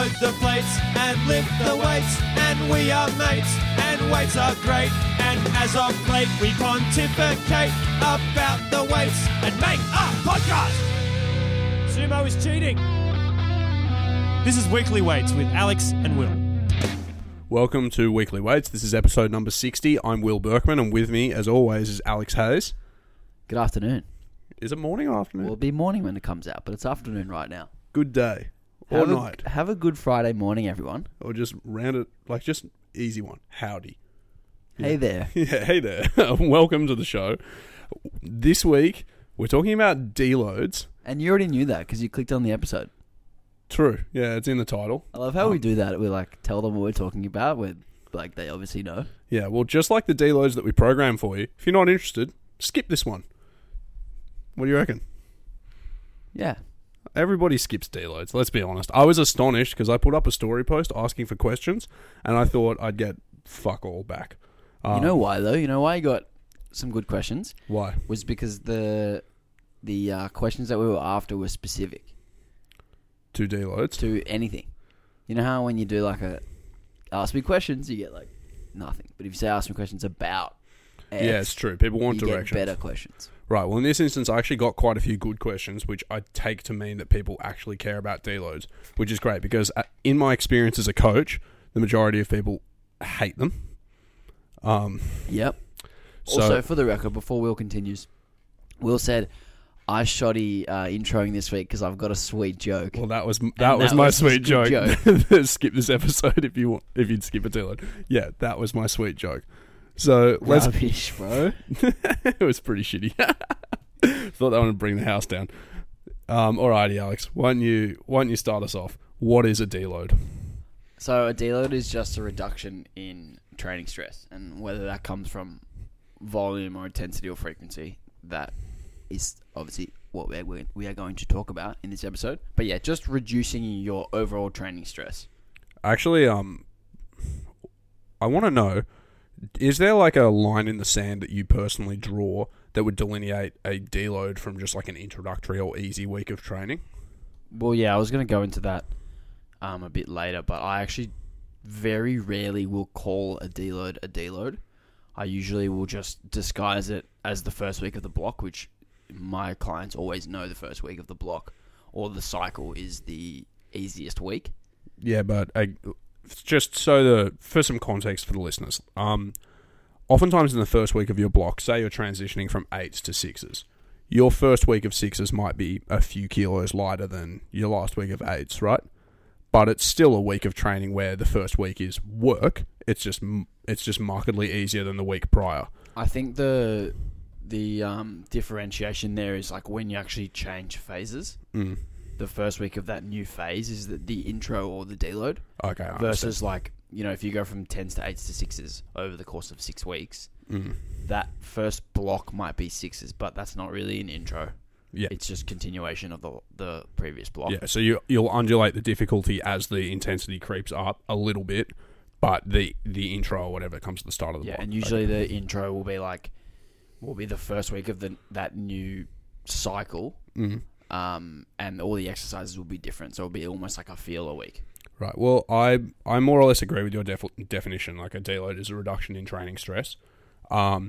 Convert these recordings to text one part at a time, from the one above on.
unload the plates and lift the weights, and we are mates, and weights are great. And as of late, we pontificate about the weights and make a podcast. Sumo is cheating. This is Weekly Weights with Alex and Will. Welcome to Weekly Weights. This is episode number 60. I'm Will Berkman, and with me, as always, is Alex Hayes. Good afternoon. Is it morning or afternoon? Well, it'll be morning when it comes out, but it's afternoon right now. Good day. Or night. Have a good Friday morning, everyone. Or just round it, like just easy one. Howdy. Yeah. Hey there. Yeah, hey there. Welcome to the show. This week, we're talking about deloads. And you already knew that because you clicked on the episode. True. Yeah, it's in the title. I love how we do that. We like tell them what we're talking about. We're like, they obviously know. Yeah, well, just like the deloads that we program for you, if you're not interested, skip this one. What do you reckon? Yeah. Everybody skips deloads, let's be honest. I was astonished because I put up a story post asking for questions and I thought I'd get fuck all back. You know why, though? You know why you got some good questions? Why? Was because the questions that we were after were specific. To deloads? To anything. You know how when you do like a ask me questions, you get like nothing. But if you say ask me questions about X, yeah, it's true. People want directions. You get better questions. Right. Well, in this instance, I actually got quite a few good questions, which I take to mean that people actually care about deloads, which is great because in my experience as a coach, the majority of people hate them. Yep. So, also, for the record, before Will continues, Will said, I shoddy introing this week because I've got a sweet joke. Well, that was my sweet joke. Skip this episode if you want, if you'd skip a deload. Yeah, that was my sweet joke. So let's rubbish, bro. It was pretty shitty. Thought that one would bring the house down. Alrighty, Alex. Why don't you start us off? What is a deload? So a deload is just a reduction in training stress, and whether that comes from volume or intensity or frequency, that is obviously what we are going to talk about in this episode. But yeah, just reducing your overall training stress. Actually, I want to know, is there like a line in the sand that you personally draw that would delineate a deload from just like an introductory or easy week of training? Well, yeah, I was going to go into that a bit later, but I actually very rarely will call a deload. I usually will just disguise it as the first week of the block, which my clients always know the first week of the block or the cycle is the easiest week. Yeah, but for some context for the listeners, oftentimes in the first week of your block, say you're transitioning from 8s to 6s, your first week of 6s might be a few kilos lighter than your last week of 8s, right? But it's still a week of training where the first week is work. It's just markedly easier than the week prior. I think the differentiation there is like when you actually change phases. Mm. The first week of that new phase is the intro or the deload. Okay. I versus understand. Like, you know, if you go from 10s to 8s to 6s over the course of 6 weeks, that first block might be 6s, but that's not really an intro. Yeah. It's just continuation of the previous block. Yeah. So you'll undulate the difficulty as the intensity creeps up a little bit, but the intro or whatever comes at the start of the block. Yeah. And usually the intro will be the first week of that new cycle, and all the exercises will be different. So it'll be almost like a feel a week. Right. Well, I more or less agree with your definition. Like a deload is a reduction in training stress. I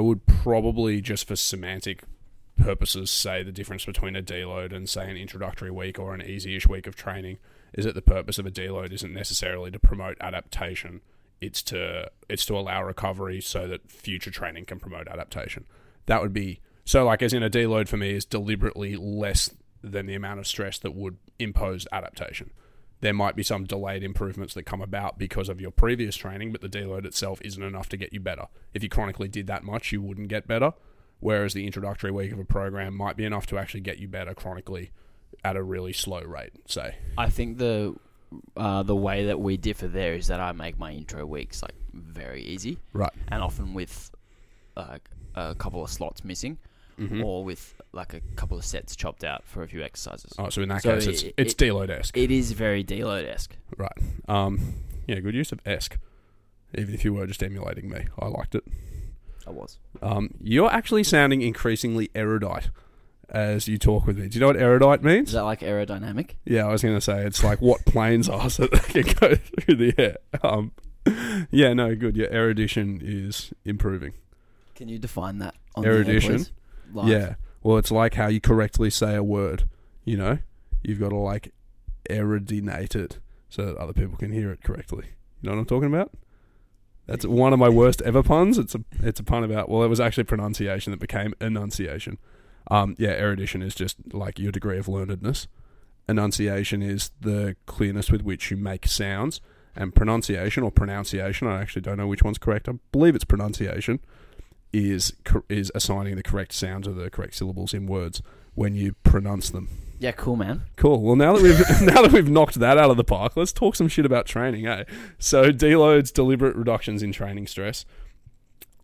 would probably, just for semantic purposes, say the difference between a deload and say an introductory week or an easy-ish week of training is that the purpose of a deload isn't necessarily to promote adaptation. It's to allow recovery so that future training can promote adaptation. That would be... So, like, as in a deload for me is deliberately less than the amount of stress that would impose adaptation. There might be some delayed improvements that come about because of your previous training, but the deload itself isn't enough to get you better. If you chronically did that much, you wouldn't get better, whereas the introductory week of a program might be enough to actually get you better chronically at a really slow rate, say. I think the way that we differ there is that I make my intro weeks like very easy, right? And often with a couple of slots missing, or with like a couple of sets chopped out for a few exercises. Oh, so in that case, it's deload-esque. It is very deload-esque, right? Yeah, good use of esque. Even if you were just emulating me, I liked it. I was. You're actually sounding increasingly erudite. as you talk with me. Do you know what erudite means? Is that like aerodynamic? Yeah, I was going to say it's like what planes are so that they can go through the air. Yeah, no, good. Your erudition is improving. Can you define that on erudition? The air, yeah. Well, it's like how you correctly say a word, you know? You've got to like erudinate it so that other people can hear it correctly. You know what I'm talking about? That's one of my worst ever puns. It's a pun about, well, it was actually pronunciation that became enunciation. Yeah, erudition is just like your degree of learnedness. Enunciation is the clearness with which you make sounds. And pronunciation, I actually don't know which one's correct. I believe it's pronunciation, is assigning the correct sounds or the correct syllables in words when you pronounce them. Yeah, cool, man. Cool. Well, now that we've knocked that out of the park, let's talk some shit about training, eh? So, deloads, deliberate reductions in training stress.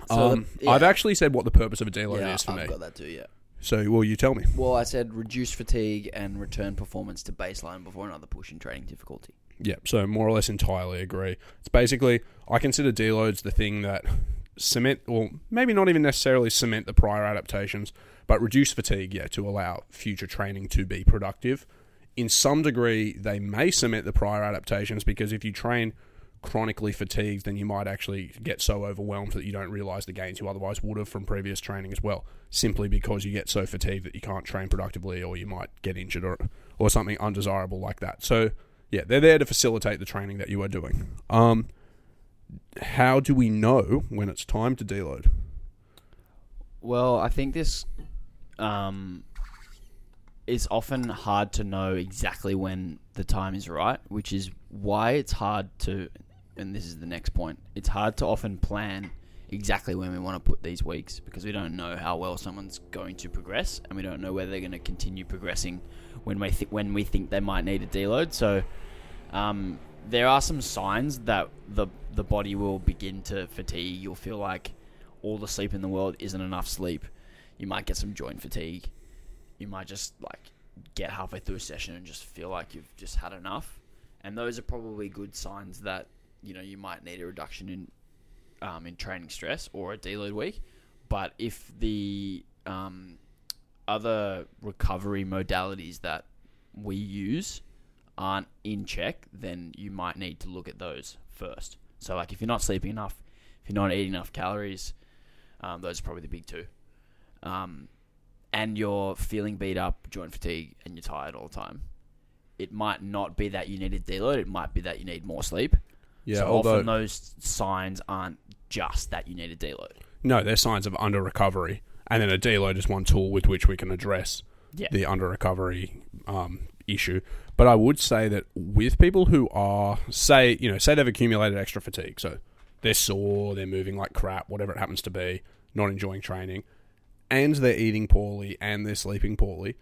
So yeah. I've actually said what the purpose of a deload is for me. I've got that too, yeah. So, well, you tell me. Well, I said reduce fatigue and return performance to baseline before another push in training difficulty. Yeah, so more or less entirely agree. It's basically, I consider deloads the thing that cement, or maybe not even necessarily cement the prior adaptations, but reduce fatigue, yeah, to allow future training to be productive. In some degree, they may cement the prior adaptations because if you train chronically fatigued, then you might actually get so overwhelmed that you don't realise the gains you otherwise would have from previous training as well, simply because you get so fatigued that you can't train productively or you might get injured or something undesirable like that. So, yeah, they're there to facilitate the training that you are doing. How do we know when it's time to deload? Well, I think this... it's often hard to know exactly when the time is right, which is why it's hard to, and this is the next point, it's hard to often plan exactly when we want to put these weeks because we don't know how well someone's going to progress and we don't know whether they're going to continue progressing when we think they might need a deload. So there are some signs that the body will begin to fatigue. You'll feel like all the sleep in the world isn't enough sleep. You might get some joint fatigue. You might just like get halfway through a session and just feel like you've just had enough. And those are probably good signs that, you know, you might need a reduction in training stress or a deload week. But if the other recovery modalities that we use aren't in check, then you might need to look at those first. So like if you're not sleeping enough, if you're not eating enough calories, those are probably the big two. And you're feeling beat up, joint fatigue, and you're tired all the time. It might not be that you need a deload. It might be that you need more sleep. Yeah, so often those signs aren't just that you need a deload. No, they're signs of under-recovery. And then a deload is one tool with which we can address the under-recovery issue. But I would say that with people who are, say they've accumulated extra fatigue. So they're sore, they're moving like crap, whatever it happens to be, not enjoying training, and they're eating poorly, and they're sleeping poorly,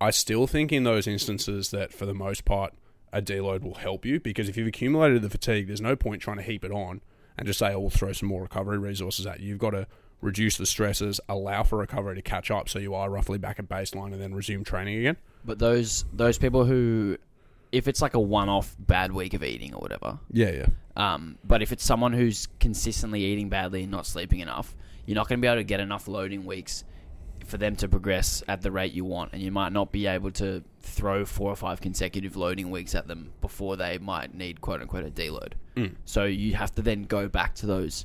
I still think in those instances that, for the most part, a deload will help you, because if you've accumulated the fatigue, there's no point trying to heap it on and just say, oh, we'll throw some more recovery resources at you. You've got to reduce the stresses, allow for recovery to catch up so you are roughly back at baseline and then resume training again. But those people who, if it's like a one-off bad week of eating or whatever... Yeah. But if it's someone who's consistently eating badly and not sleeping enough... You're not going to be able to get enough loading weeks for them to progress at the rate you want. And you might not be able to throw 4 or 5 consecutive loading weeks at them before they might need, quote-unquote, a deload. Mm. So you have to then go back to those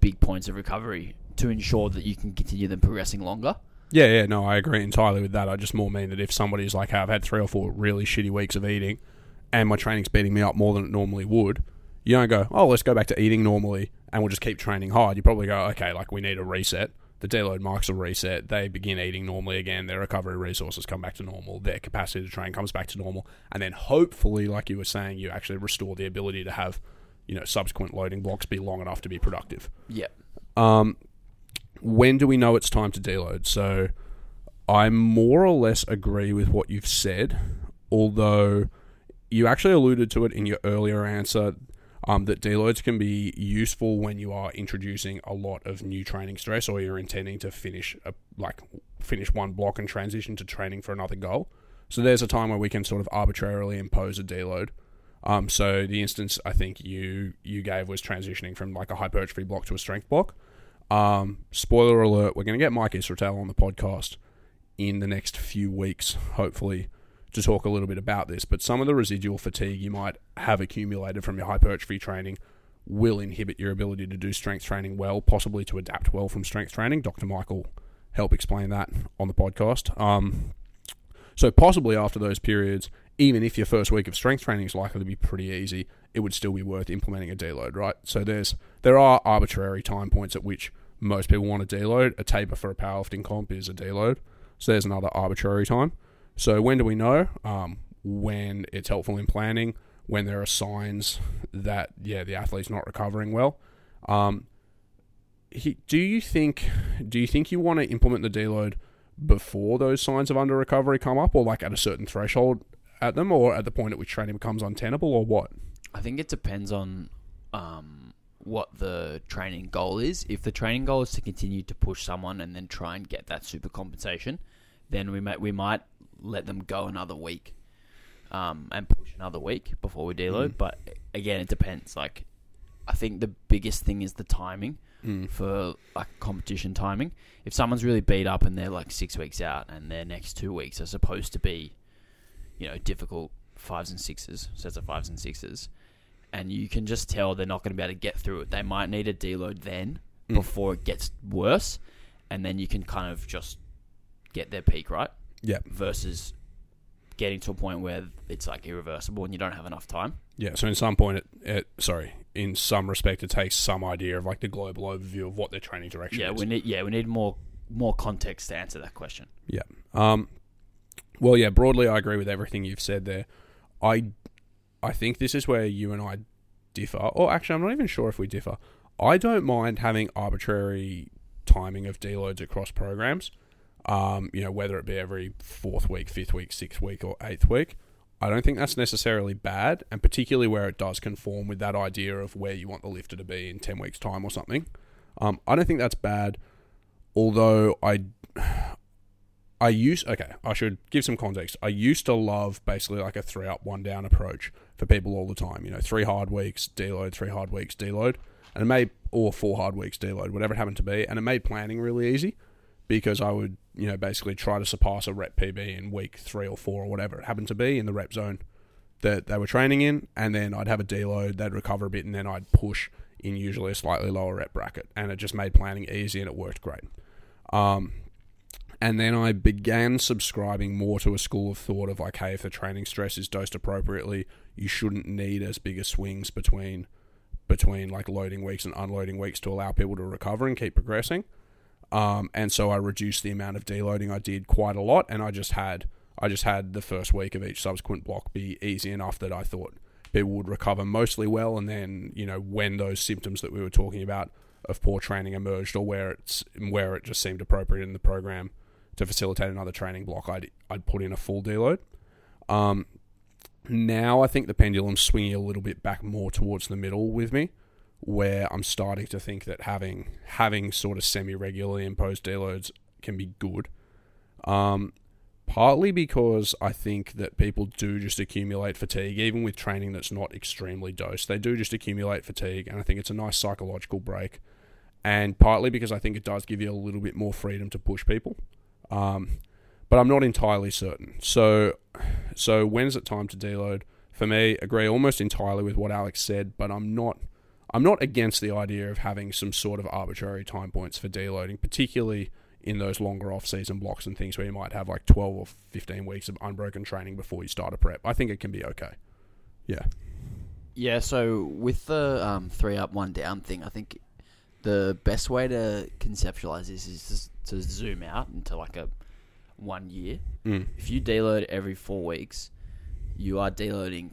big points of recovery to ensure that you can continue them progressing longer. Yeah, no, I agree entirely with that. I just more mean that if somebody's like, hey, I've had 3 or 4 really shitty weeks of eating and my training's beating me up more than it normally would, you don't go, oh, let's go back to eating normally and we'll just keep training hard. You probably go, okay, like we need a reset. The deload marks a reset. They begin eating normally again. Their recovery resources come back to normal. Their capacity to train comes back to normal. And then hopefully, like you were saying, you actually restore the ability to have, subsequent loading blocks be long enough to be productive. Yeah. When do we know it's time to deload? So I more or less agree with what you've said, although you actually alluded to it in your earlier answer. That deloads can be useful when you are introducing a lot of new training stress, or you're intending to finish one block and transition to training for another goal. So there's a time where we can sort of arbitrarily impose a deload. So the instance I think you gave was transitioning from like a hypertrophy block to a strength block. Spoiler alert: we're going to get Mike Israetel on the podcast in the next few weeks, hopefully, to talk a little bit about this. But some of the residual fatigue you might have accumulated from your hypertrophy training will inhibit your ability to do strength training well, possibly to adapt well from strength training. Dr. Michael helped explain that on the podcast. So possibly after those periods, even if your first week of strength training is likely to be pretty easy, it would still be worth implementing a deload, right? So there are arbitrary time points at which most people want to deload. A taper for a powerlifting comp is a deload. So there's another arbitrary time. So when do we know? When it's helpful in planning, when there are signs that, the athlete's not recovering well. Do you think you want to implement the deload before those signs of under recovery come up, or like at a certain threshold at them, or at the point at which training becomes untenable, or what? I think it depends on what the training goal is. If the training goal is to continue to push someone and then try and get that super compensation, then we might let them go another week and push another week before we deload. But again, it depends. Like, I think the biggest thing is the timing for like competition timing. If someone's really beat up and they're like 6 weeks out and their next 2 weeks are supposed to be, difficult sets of fives and sixes, and you can just tell they're not going to be able to get through it, they might need a deload then before it gets worse, and then you can kind of just get their peak, right? Yeah. Versus getting to a point where it's like irreversible and you don't have enough time. Yeah. So in some respect, it takes some idea of like the global overview of what their training direction is. We need more context to answer that question. Yeah. Broadly, I agree with everything you've said there. I think this is where you and I differ. Or actually, I'm not even sure if we differ. I don't mind having arbitrary timing of deloads across programs, whether it be every 4th week, 5th week, 6th week, or 8th week. I don't think that's necessarily bad, and particularly where it does conform with that idea of where you want the lifter to be in 10 weeks' time or something. I don't think that's bad, although I should give some context. I used to love basically like a 3-up, 1-down approach for people all the time. 3 hard weeks, deload, 3 hard weeks, deload, and it made, or 4 hard weeks, deload, whatever it happened to be, and it made planning really easy because I would, basically try to surpass a rep PB in week 3 or 4 or whatever it happened to be in the rep zone that they were training in, and then I'd have a deload, they'd recover a bit, and then I'd push in usually a slightly lower rep bracket, and it just made planning easy and it worked great. And then I began subscribing more to a school of thought of like, hey, if the training stress is dosed appropriately, you shouldn't need as big a swings between like loading weeks and unloading weeks to allow people to recover and keep progressing. And so I reduced the amount of deloading I did quite a lot, and I just had the first week of each subsequent block be easy enough that I thought people would recover mostly well, and then, when those symptoms that we were talking about of poor training emerged, or where it just seemed appropriate in the program to facilitate another training block, I'd put in a full deload. Now I think the pendulum's swinging a little bit back more towards the middle with me, where I'm starting to think that having sort of semi-regularly imposed deloads can be good. Partly because I think that people do just accumulate fatigue, even with training that's not extremely dosed. They do just accumulate fatigue, and I think it's a nice psychological break. And partly because I think it does give you a little bit more freedom to push people. But I'm not entirely certain. So when is it time to deload? For me, agree almost entirely with what Alex said, but I'm not against the idea of having some sort of arbitrary time points for deloading, particularly in those longer off-season blocks and things where you might have like 12 or 15 weeks of unbroken training before you start a prep. I think it can be okay. Yeah. Yeah, so with the 3-up, 1-down thing, I think the best way to conceptualize this is just to zoom out into like a 1 year. If you deload every 4 weeks, you are deloading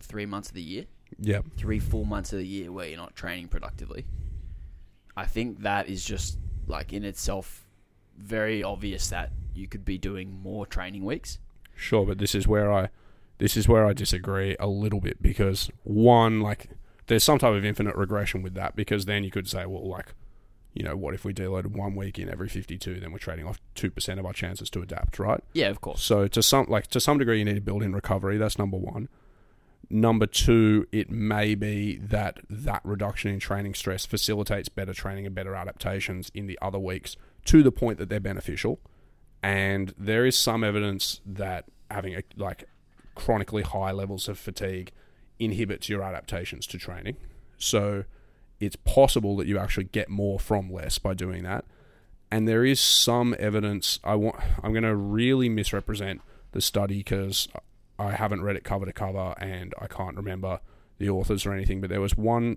3 months of the year? Yeah, 3 full months of the year where you're not training productively. I think that is just like in itself very obvious that you could be doing more training weeks. Sure, but this is where I disagree a little bit, because one, like there's some type of infinite regression with that, because then you could say, well, like, what if we deloaded 1 week in every 52? Then we're trading off 2% of our chances to adapt, right? Yeah, of course. So to some degree, you need to build in recovery. That's number one. Number two, it may be that reduction in training stress facilitates better training and better adaptations in the other weeks to the point that they're beneficial. And there is some evidence that having chronically high levels of fatigue inhibits your adaptations to training. So it's possible that you actually get more from less by doing that. And there is some evidence. I'm going to really misrepresent the study because I haven't read it cover to cover and I can't remember the authors or anything. But there was one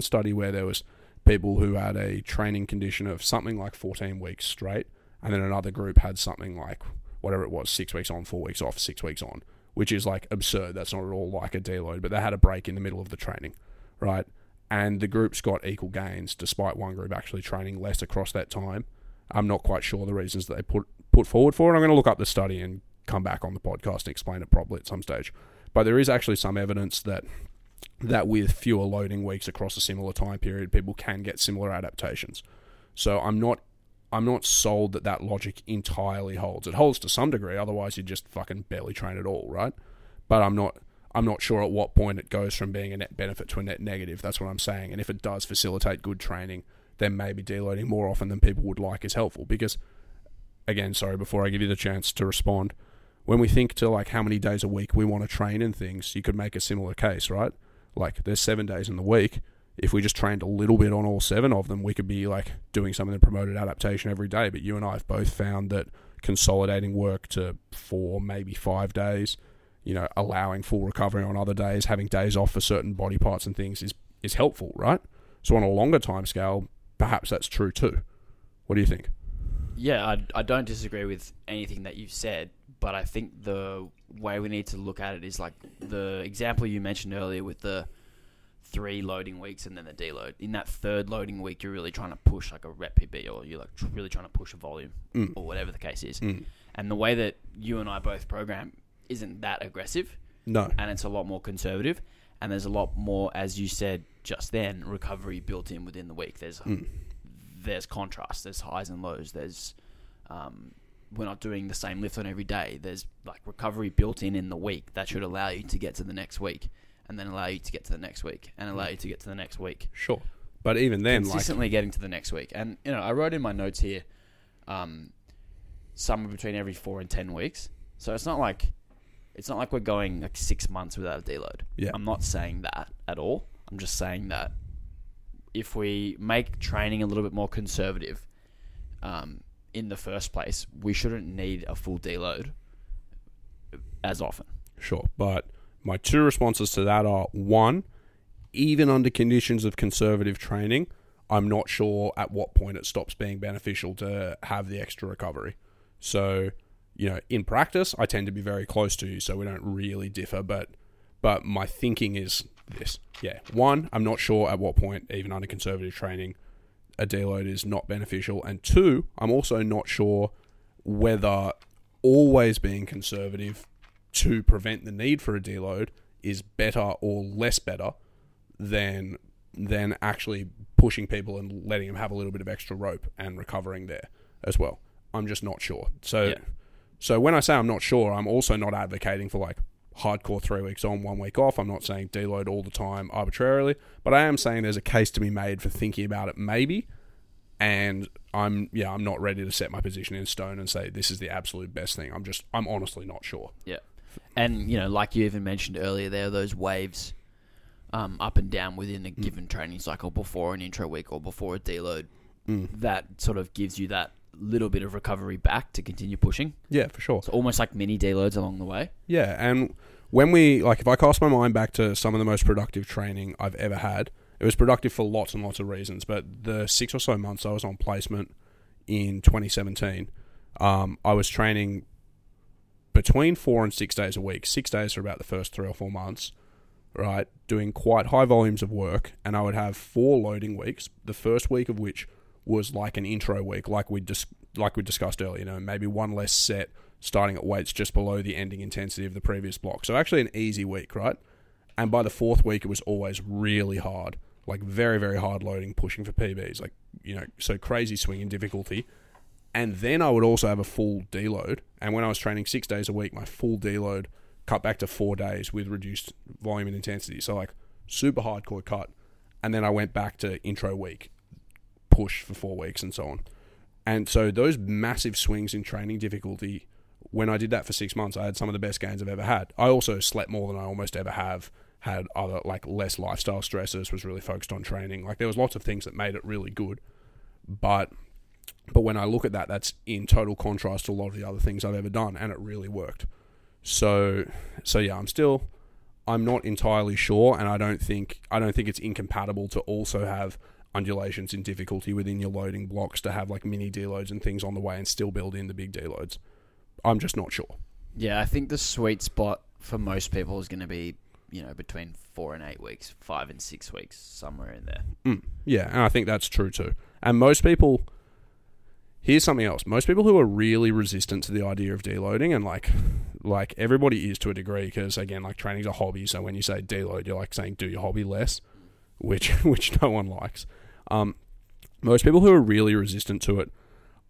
study where there was people who had a training condition of something like 14 weeks straight, and then another group had something like whatever it was, 6 weeks on, 4 weeks off, 6 weeks on, which is like absurd. That's not at all like a deload, but they had a break in the middle of the training, right? And the groups got equal gains despite one group actually training less across that time. I'm not quite sure the reasons that they put forward for it. I'm going to look up the study and come back on the podcast and explain it properly at some stage. But there is actually some evidence that with fewer loading weeks across a similar time period, people can get similar adaptations. So I'm not sold that logic entirely holds. It holds to some degree, otherwise you'd just fucking barely train at all, right? But I'm not sure at what point it goes from being a net benefit to a net negative. That's what I'm saying. And if it does facilitate good training, then maybe deloading more often than people would like is helpful. Because, again, sorry, before I give you the chance to respond, when we think to how many days a week we want to train and things, you could make a similar case, right? There's 7 days in the week. If we just trained a little bit on all 7 of them, we could be doing some of the promoted adaptation every day. But you and I have both found that consolidating work to 4, maybe 5 days, allowing full recovery on other days, having days off for certain body parts and things is helpful, right? So on a longer time scale, perhaps that's true too. What do you think? Yeah, I don't disagree with anything that you've said, but I think the way we need to look at it is the example you mentioned earlier with the 3 loading weeks and then the deload. In that third loading week, you're really trying to push a rep PB, or you're really trying to push a volume or whatever the case is. Mm. And the way that you and I both program isn't that aggressive. No. And it's a lot more conservative. And there's a lot more, as you said just then, recovery built in within the week. There's contrast. There's highs and lows. There's we're not doing the same lift on every day. There's recovery built in the week that should allow you to get to the next week, and then allow you to get to the next week, and allow you to get to the next week. Sure, but even then, consistently getting to the next week. And I wrote in my notes here, somewhere between every 4 and 10 weeks. So it's not like we're going 6 months without a deload. Yeah. I'm not saying that at all. I'm just saying that if we make training a little bit more conservative in the first place, we shouldn't need a full deload as often. Sure, but my 2 responses to that are, 1, even under conditions of conservative training, I'm not sure at what point it stops being beneficial to have the extra recovery. So, in practice, I tend to be very close to you, so we don't really differ, but my thinking is this. Yeah. 1, I'm not sure at what point, even under conservative training, a deload is not beneficial. And 2, I'm also not sure whether always being conservative to prevent the need for a deload is better or less better than actually pushing people and letting them have a little bit of extra rope and recovering there as well. I'm just not sure. So when I say I'm not sure, I'm also not advocating for hardcore 3 weeks on, 1 week off. I'm not saying deload all the time arbitrarily, but I am saying there's a case to be made for thinking about it maybe. And I'm not ready to set my position in stone and say this is the absolute best thing. I'm honestly not sure. Yeah. And you even mentioned earlier, there are those waves up and down within a given training cycle before an intro week or before a deload that sort of gives you that little bit of recovery back to continue pushing. Yeah, for sure. It's almost like mini deloads along the way. Yeah, and when we if I cast my mind back to some of the most productive training I've ever had, it was productive for lots and lots of reasons, but the 6 or so months I was on placement in 2017, I was training between 4 and 6 days a week, 6 days for about the first 3 or 4 months, right, doing quite high volumes of work, and I would have 4 loading weeks, the first week of which was an intro week, like we discussed earlier. Maybe one less set, starting at weights just below the ending intensity of the previous block. So actually an easy week, right? And by the 4th week, it was always really hard, very, very hard loading, pushing for PBs, so crazy swing in difficulty. And then I would also have a full deload. And when I was training 6 days a week, my full deload cut back to 4 days with reduced volume and intensity. So super hardcore cut. And then I went back to intro week, push for 4 weeks and so on. And so those massive swings in training difficulty, when I did that for 6 months, I had some of the best gains I've ever had. I also slept more than I almost ever have, had other, like, less lifestyle stressors, was really focused on training. Like, there was lots of things that made it really good. But when I look at that, that's in total contrast to a lot of the other things I've ever done, and it really worked. So yeah, I'm not entirely sure, and I don't think it's incompatible to also have undulations in difficulty within your loading blocks, to have like mini deloads and things on the way and still build in the big deloads. I'm just not sure. Yeah, I think the sweet spot for most people is going to be, you know, between 4 and 8 weeks, 5 and 6 weeks, somewhere in there. Yeah, and I think that's true too. And most people, here's something else. Most people who are really resistant to the idea of deloading, and like everybody is to a degree, because again, like, training's a hobby. So when you say deload, you're like saying do your hobby less, which no one likes. Most people who are really resistant to it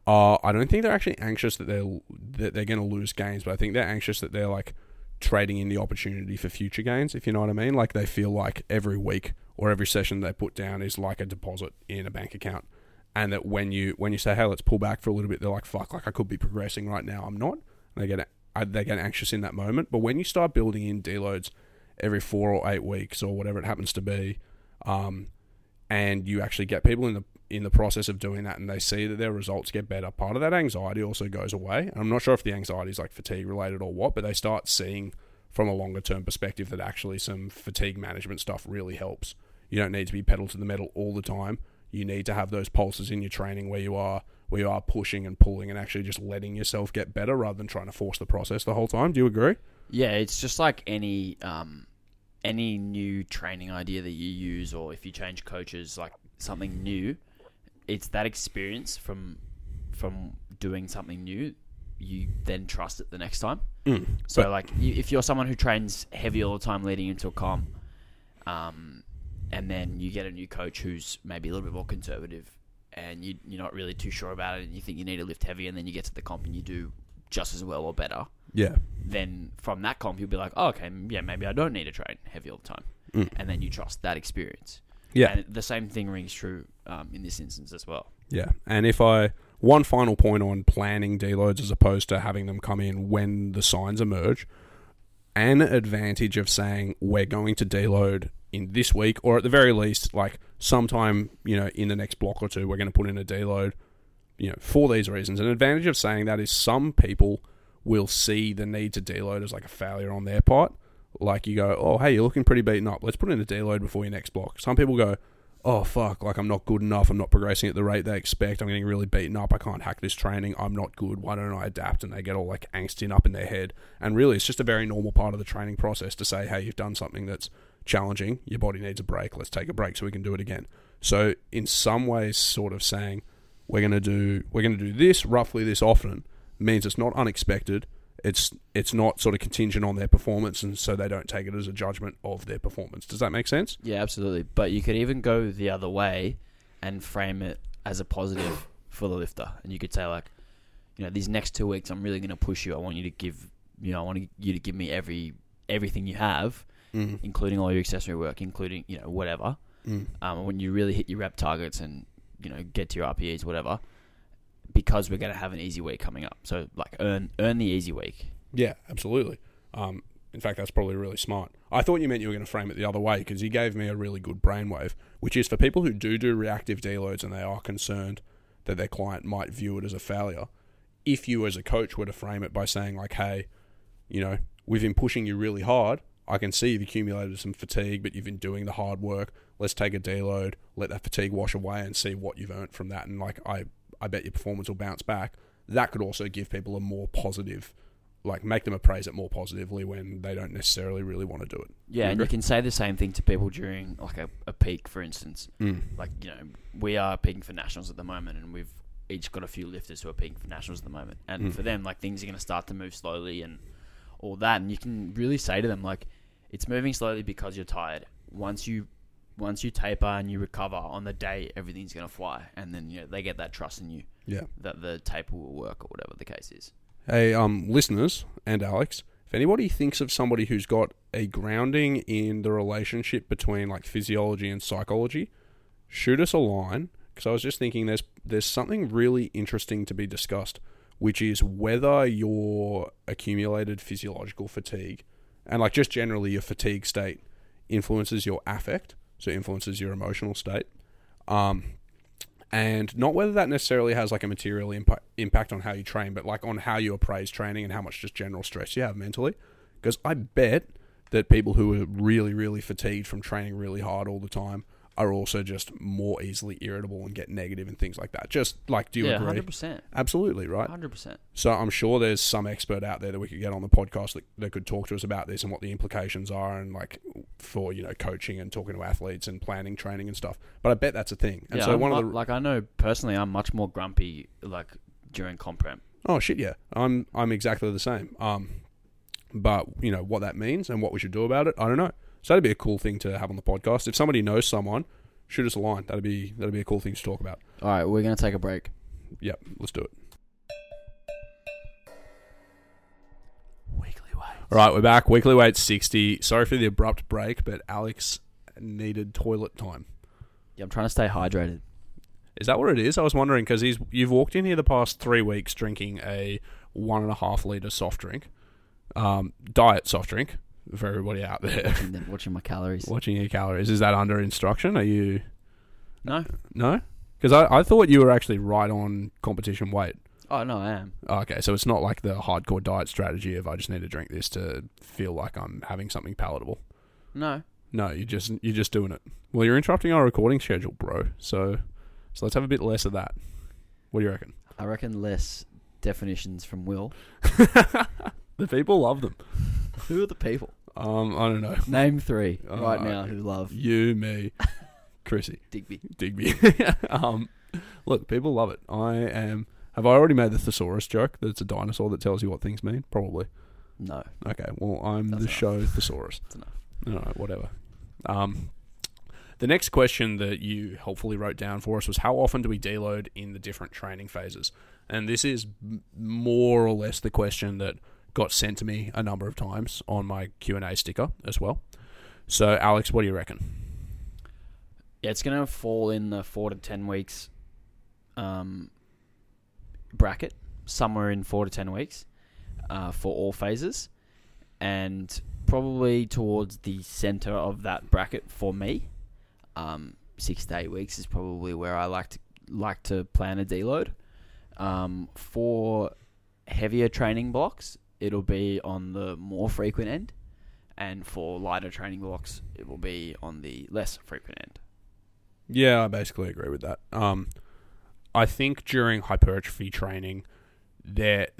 are, I don't think they're actually anxious that they're going to lose gains, but I think they're anxious that they're like trading in the opportunity for future gains, if you know what I mean. Like, they feel like every week or every session they put down is like a deposit in a bank account, and that when you say, hey, let's pull back for a little bit, they're like, fuck, like I could be progressing right now, I'm not. And they get anxious in that moment. But when you start building in deloads every 4 or 8 weeks or whatever it happens to be, and you actually get people in the process of doing that, and they see that their results get better, part of that anxiety also goes away. And I'm not sure if the anxiety is like fatigue related or what, but they start seeing from a longer term perspective that actually some fatigue management stuff really helps. You don't need to be pedal to the metal all the time. You need to have those pulses in your training where you are pushing and pulling and actually just letting yourself get better rather than trying to force the process the whole time. Do you agree? Yeah, it's just like any new training idea that you use, or if you change coaches, like something new, it's that experience from doing something new, you then trust it the next time. So like, if you're someone who trains heavy all the time leading into a comp, and then you get a new coach who's maybe a little bit more conservative, and you're not really too sure about it, and you think you need to lift heavy, and then you get to the comp and you do just as well or better. Yeah. Then from that comp, you'll be like, oh, okay, yeah, maybe I don't need to train heavy all the time. And then you trust that experience. Yeah. And the same thing rings true in this instance as well. Yeah. And one final point on planning deloads as opposed to having them come in when the signs emerge. An advantage of saying we're going to deload in this week, or at the very least, like sometime, you know, in the next block or two, we're going to put in a deload, you know, for these reasons. An advantage of saying that is some people will see the need to deload as like a failure on their part. Like, you go, oh, hey, you're looking pretty beaten up, let's put in a deload before your next block. Some people go, oh, fuck, like I'm not good enough, I'm not progressing at the rate they expect, I'm getting really beaten up, I can't hack this training, I'm not good, why don't I adapt? And they get all like angsty up in their head. And really, it's just a very normal part of the training process to say, hey, you've done something that's challenging, your body needs a break, let's take a break so we can do it again. So in some ways, sort of saying we're going to do this roughly this often means it's not unexpected, it's not sort of contingent on their performance, and so they don't take it as a judgment of their performance. Does that make sense? Yeah, absolutely. But you could even go the other way and frame it as a positive for the lifter, and you could say, like, you know, these next 2 weeks I'm really going to push you, I want you to give me everything you have. Mm-hmm. Including all your accessory work, including, you know, whatever. When you really hit your rep targets and, you know, get to your RPEs, whatever, because we're going to have an easy week coming up. So, like, earn the easy week. Yeah, absolutely. In fact, that's probably really smart. I thought you meant you were going to frame it the other way, because you gave me a really good brainwave, which is for people who do reactive deloads and they are concerned that their client might view it as a failure. If you as a coach were to frame it by saying, like, hey, you know, we've been pushing you really hard, I can see you've accumulated some fatigue, but you've been doing the hard work. Let's take a deload, let that fatigue wash away and see what you've earned from that. And like, I bet your performance will bounce back. That could also give people a more positive, like, make them appraise it more positively when they don't necessarily really want to do it. Yeah, and you can say the same thing to people during like a peak, for instance. Like, you know, we are peaking for nationals at the moment, and we've each got a few lifters who are peaking for nationals at the moment. And for them, like, things are going to start to move slowly and all that. And you can really say to them, like, it's moving slowly because you're tired. Once you taper and you recover on the day, everything's going to fly. And then, you know, they get that trust in you. Yeah. That the taper will work, or whatever the case is. Hey, listeners and Alex, if anybody thinks of somebody who's got a grounding in the relationship between like physiology and psychology, shoot us a line. because I was just thinking there's something really interesting to be discussed, which is whether your accumulated physiological fatigue and like just generally your fatigue state influences your affect, so influences your emotional state, and not whether that necessarily has like a material impact on how you train, but like on how you appraise training and how much just general stress you have mentally. Because I bet that people who are really, really fatigued from training really hard all the time are also just more easily irritable and get negative and things like that. Just like, do you agree? 100%. Absolutely, right? 100%. So I'm sure there's some expert out there that we could get on the podcast that could talk to us about this and what the implications are, and like for, you know, coaching and talking to athletes and planning training and stuff. But I bet that's a thing. And yeah, so I know personally I'm much more grumpy like during comp prep. Oh shit, yeah. I'm exactly the same. But you know what that means and what we should do about it, I don't know. So that'd be a cool thing to have on the podcast. If somebody knows someone, shoot us a line. That'd be a cool thing to talk about. All right, we're going to take a break. Yep, let's do it. Weekly weights. All right, we're back. Weekly weights 60. Sorry for the abrupt break, but Alex needed toilet time. Yeah, I'm trying to stay hydrated. Is that what it is? I was wondering, because you've walked in here the past 3 weeks drinking a 1.5 litre soft drink, diet soft drink. For everybody out there, watching my calories. Watching your calories. Is that under instruction? Are you? No. Because I thought you were actually right on competition weight. Oh no, I am. Okay, so it's not like the hardcore diet strategy of I just need to drink this to feel like I'm having something palatable. No, you're just doing it. Well, you're interrupting our recording schedule, bro. So let's have a bit less of that. What do you reckon? I reckon less definitions from Will. The people love them. Who are the people? I don't know. Name three right now who love... You, me, Chrissy. Digby. Look, people love it. Have I already made the thesaurus joke that it's a dinosaur that tells you what things mean? Probably. No. Okay, well, show thesaurus. That's enough. All right, whatever. The next question that you helpfully wrote down for us was, how often do we deload in the different training phases? And this is more or less the question that got sent to me a number of times on my Q&A sticker as well. So, Alex, what do you reckon? Yeah, it's going to fall in the 4 to 10 weeks bracket, somewhere in 4 to 10 weeks for all phases, and probably towards the center of that bracket for me. 6 to 8 weeks is probably where I like to plan a deload. For heavier training blocks, it'll be on the more frequent end, and for lighter training blocks, it will be on the less frequent end. Yeah, I basically agree with that. I think during hypertrophy training, the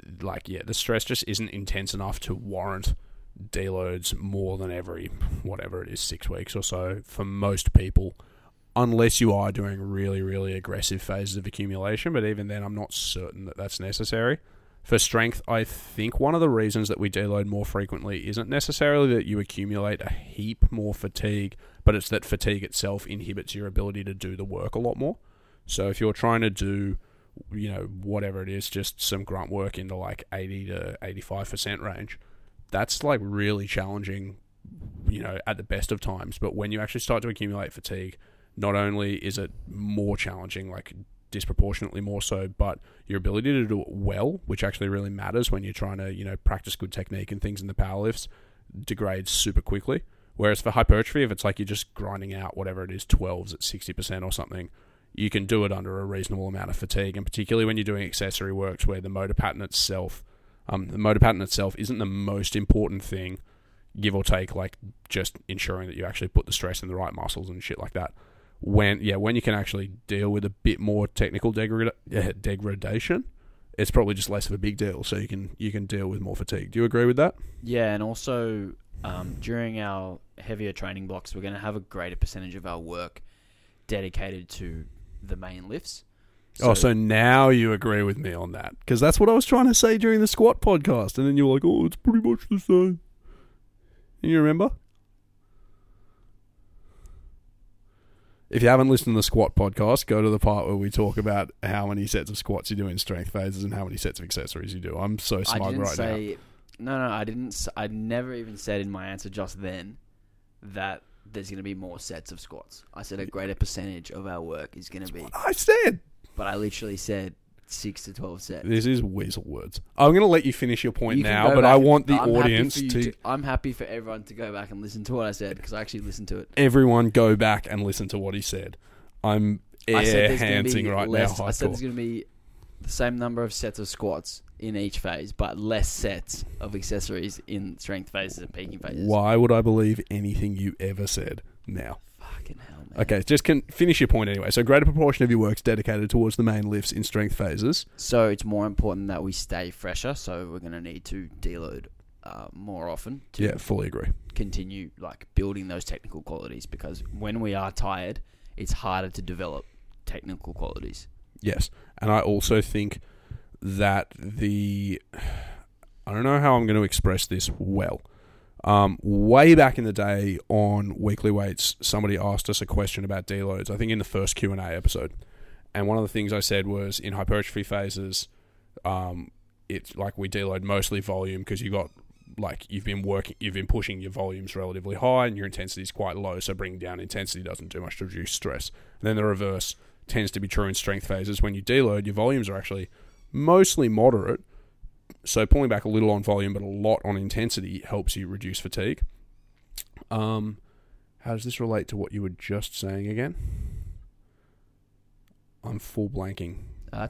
stress just isn't intense enough to warrant deloads more than every, whatever it is, 6 weeks or so for most people, unless you are doing really, really aggressive phases of accumulation. But even then, I'm not certain that that's necessary. For strength, I think one of the reasons that we deload more frequently isn't necessarily that you accumulate a heap more fatigue, but it's that fatigue itself inhibits your ability to do the work a lot more. So if you're trying to do, you know, whatever it is, just some grunt work into like 80 to 85% range, that's like really challenging, you know, at the best of times. But when you actually start to accumulate fatigue, not only is it more challenging, like disproportionately more so, but your ability to do it well, which actually really matters when you're trying to, you know, practice good technique and things in the power lifts, degrades super quickly. Whereas for hypertrophy, if it's like you're just grinding out whatever it is, 12s at 60% or something, you can do it under a reasonable amount of fatigue. And particularly when you're doing accessory works where the motor pattern itself isn't the most important thing, give or take, like just ensuring that you actually put the stress in the right muscles and shit like that. When you can actually deal with a bit more technical degradation, it's probably just less of a big deal. So you can deal with more fatigue. Do you agree with that? Yeah, and also during our heavier training blocks, we're going to have a greater percentage of our work dedicated to the main lifts. So now you agree with me on that, because that's what I was trying to say during the squat podcast, and then you were like, "Oh, it's pretty much the same." And you remember? If you haven't listened to the squat podcast, go to the part where we talk about how many sets of squats you do in strength phases and how many sets of accessories you do. I'm so smug right now. No, I never even said in my answer just then that there's going to be more sets of squats. I said a greater percentage of our work is going to be... I said! But I literally said 6 to 12 sets. This is weasel words. I'm going to let you finish your point now, but I want the audience to... I'm happy for everyone to go back and listen to what I said, because I actually listened to it. Everyone go back and listen to what he said. I'm air-hancing right now. I said there's going to be the same number of sets of squats in each phase, but less sets of accessories in strength phases and peaking phases. Why would I believe anything you ever said now? Fucking hell, man. Okay, just finish your point anyway. So greater proportion of your work's dedicated towards the main lifts in strength phases. So it's more important that we stay fresher, so we're going to need to deload more often. Yeah, fully agree. Continue like building those technical qualities, because when we are tired, it's harder to develop technical qualities. Yes, and I also think that I don't know how I'm going to express this well. Way back in the day on Weekly Weights, somebody asked us a question about deloads, I think in the first Q&A episode. And one of the things I said was, in hypertrophy phases, it's like we deload mostly volume because you've been pushing your volumes relatively high and your intensity is quite low, so bringing down intensity doesn't do much to reduce stress. And then the reverse tends to be true in strength phases. When you deload, your volumes are actually mostly moderate, so pulling back a little on volume but a lot on intensity helps you reduce fatigue. How does this relate to what you were just saying again? I'm full blanking.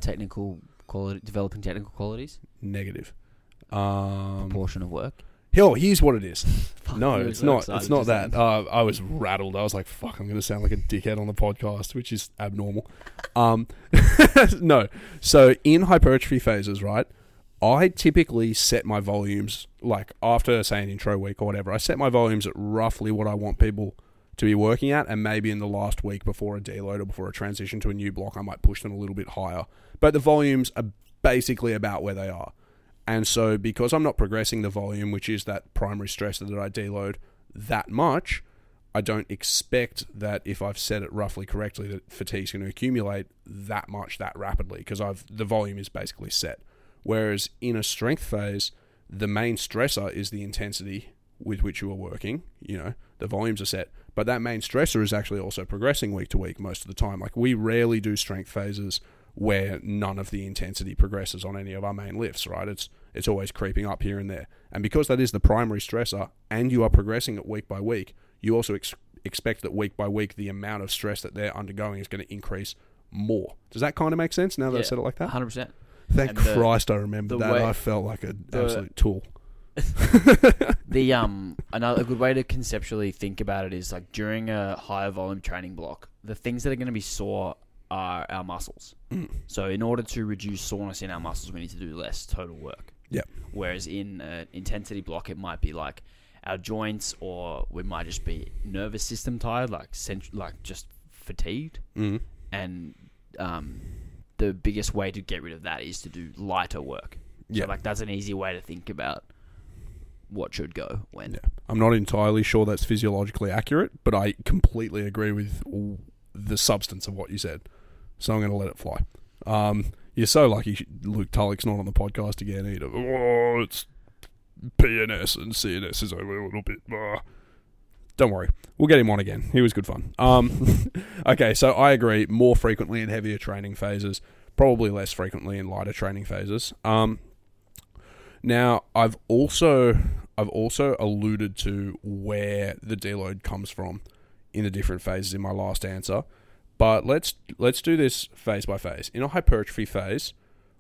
Technical quality, developing technical qualities. Negative. Proportion of work. Hell, here's what it is. No, it's not. It's not that. I was rattled. I was like, fuck, I'm going to sound like a dickhead on the podcast, which is abnormal. No. So in hypertrophy phases, right, I typically set my volumes, like after, say, an intro week or whatever, I set my volumes at roughly what I want people to be working at, and maybe in the last week before a deload or before a transition to a new block, I might push them a little bit higher. But the volumes are basically about where they are. And so because I'm not progressing the volume, which is that primary stressor that I deload that much, I don't expect that if I've set it roughly correctly that fatigue's going to accumulate that much that rapidly, because the volume is basically set. Whereas in a strength phase, the main stressor is the intensity with which you are working. You know, the volumes are set, but that main stressor is actually also progressing week to week most of the time. Like, we rarely do strength phases where none of the intensity progresses on any of our main lifts, right? It's always creeping up here and there. And because that is the primary stressor and you are progressing it week by week, you also expect that week by week the amount of stress that they're undergoing is going to increase more. Does that kind of make sense now that I said it like that? 100%. Thank Christ I remembered that. I felt like an absolute tool. Another good way to conceptually think about it is, like, during a higher volume training block, the things that are going to be sore are our muscles. So in order to reduce soreness in our muscles, we need to do less total work. Yep. Whereas in an intensity block, it might be like our joints, or we might just be nervous system tired, like just fatigued. Mm-hmm. And the biggest way to get rid of that is to do lighter work. Yeah. So, like, that's an easy way to think about what should go when. Yeah. I'm not entirely sure that's physiologically accurate, but I completely agree with the substance of what you said. So I'm going to let it fly. You're so lucky Luke Tulloch's not on the podcast again either. Oh, it's PNS and CNS is over a little bit. Oh. Don't worry. We'll get him on again. He was good fun. Okay, so I agree. More frequently in heavier training phases. Probably less frequently in lighter training phases. Now, I've also alluded to where the deload comes from in the different phases in my last answer. But let's do this phase by phase. In a hypertrophy phase,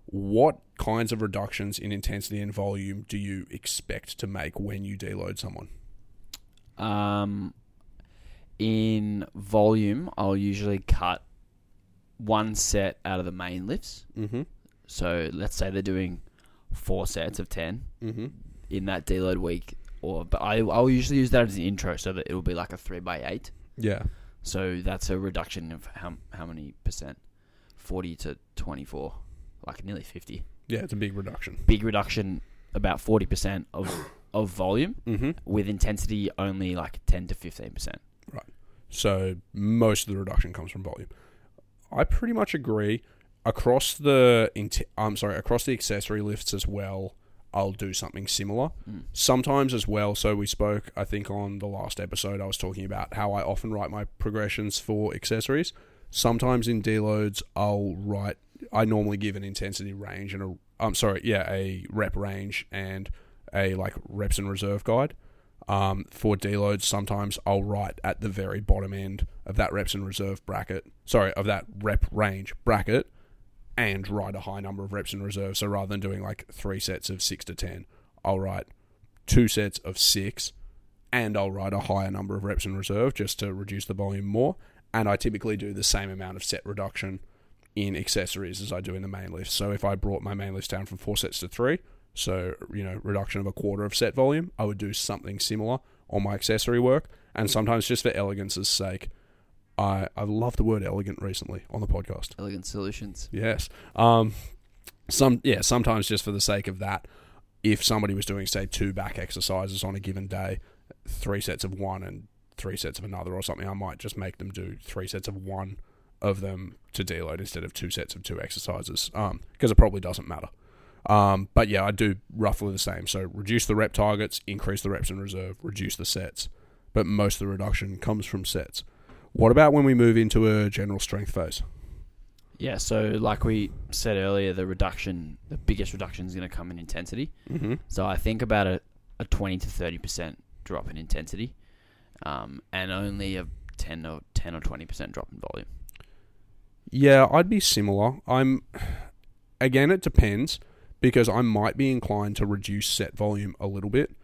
what kinds of reductions in intensity and volume do you expect to make when you deload someone? In volume, I'll usually cut one set out of the main lifts. Mm-hmm. So let's say they're doing 4 sets of 10 mm-hmm. in that deload week. But I'll usually use that as an intro, so that it'll be like a 3x8. Yeah. So that's a reduction of how many percent? 40 to 24, like nearly 50. Yeah, it's a big reduction. Big reduction, about 40% of volume, mm-hmm. with intensity only like 10 to 15%. Right. So most of the reduction comes from volume. I pretty much agree across the accessory lifts as well. I'll do something similar. Sometimes as well, so we spoke, I think on the last episode, I was talking about how I often write my progressions for accessories. Sometimes in deloads, I normally give an intensity range and a rep range and a like reps and reserve guide. For deloads, sometimes I'll write at the very bottom end of that rep range bracket and write a high number of reps in reserve. So rather than doing like 3 sets of 6 to 10, I'll write 2 sets of 6 and I'll write a higher number of reps in reserve just to reduce the volume more. And I typically do the same amount of set reduction in accessories as I do in the main lifts. So if I brought my main lifts down from 4 sets to 3, so, reduction of a quarter of set volume, I would do something similar on my accessory work. And sometimes just for elegance's sake, I love the word elegant recently on the podcast. Elegant solutions. Yes. Sometimes just for the sake of that, if somebody was doing, say, 2 back exercises on a given day, 3 sets of one and 3 sets of another or something, I might just make them do 3 sets of one of them to deload instead of 2 sets of 2 exercises, because it probably doesn't matter. But yeah, I do roughly the same. So reduce the rep targets, increase the reps in reserve, reduce the sets. But most of the reduction comes from sets. What about when we move into a general strength phase? Yeah, so like we said earlier, the biggest reduction is going to come in intensity. Mm-hmm. So I think about a 20 to 30% drop in intensity, and only a 10 or 20% drop in volume. Yeah, I'd be similar. Again, it depends, because I might be inclined to reduce set volume a little bit,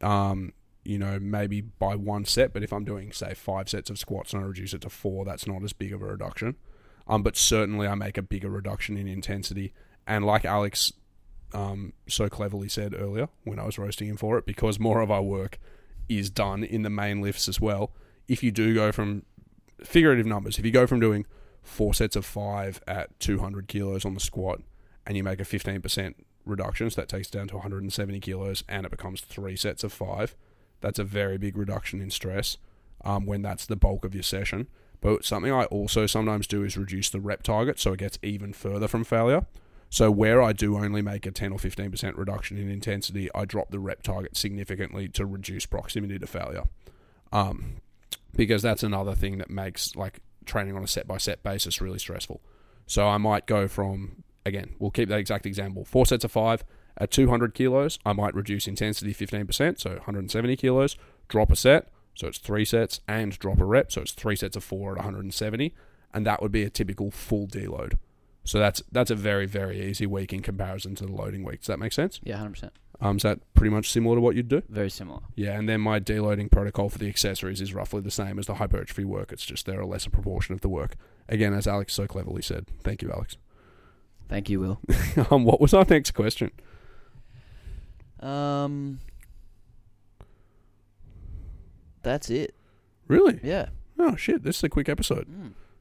maybe by 1 set. But if I'm doing, say, 5 sets of squats and I reduce it to 4, that's not as big of a reduction. But certainly I make a bigger reduction in intensity. And like Alex so cleverly said earlier when I was roasting him for it, because more of our work is done in the main lifts as well. If you do go from figurative numbers, if you go from doing 4 sets of 5 at 200 kilos on the squat, and you make a 15% reduction, so that takes it down to 170 kilos, and it becomes 3 sets of 5. That's a very big reduction in stress when that's the bulk of your session. But something I also sometimes do is reduce the rep target, so it gets even further from failure. So where I do only make a 10 or 15% reduction in intensity, I drop the rep target significantly to reduce proximity to failure. Because that's another thing that makes like training on a set-by-set basis really stressful. So I might go from... Again, we'll keep that exact example. 4 sets of 5 at 200 kilos, I might reduce intensity 15%, so 170 kilos, drop a set, so it's 3 sets, and drop a rep, so it's 3 sets of 4 at 170, and that would be a typical full deload. So that's a very, very easy week in comparison to the loading week. Does that make sense? Yeah, 100%. Is that pretty much similar to what you'd do? Very similar. Yeah, and then my deloading protocol for the accessories is roughly the same as the hypertrophy work. It's just they're a lesser proportion of the work. Again, as Alex so cleverly said. Thank you, Alex. Thank you, Will. What was our next question? That's it. Really? Yeah. Oh, shit. This is a quick episode.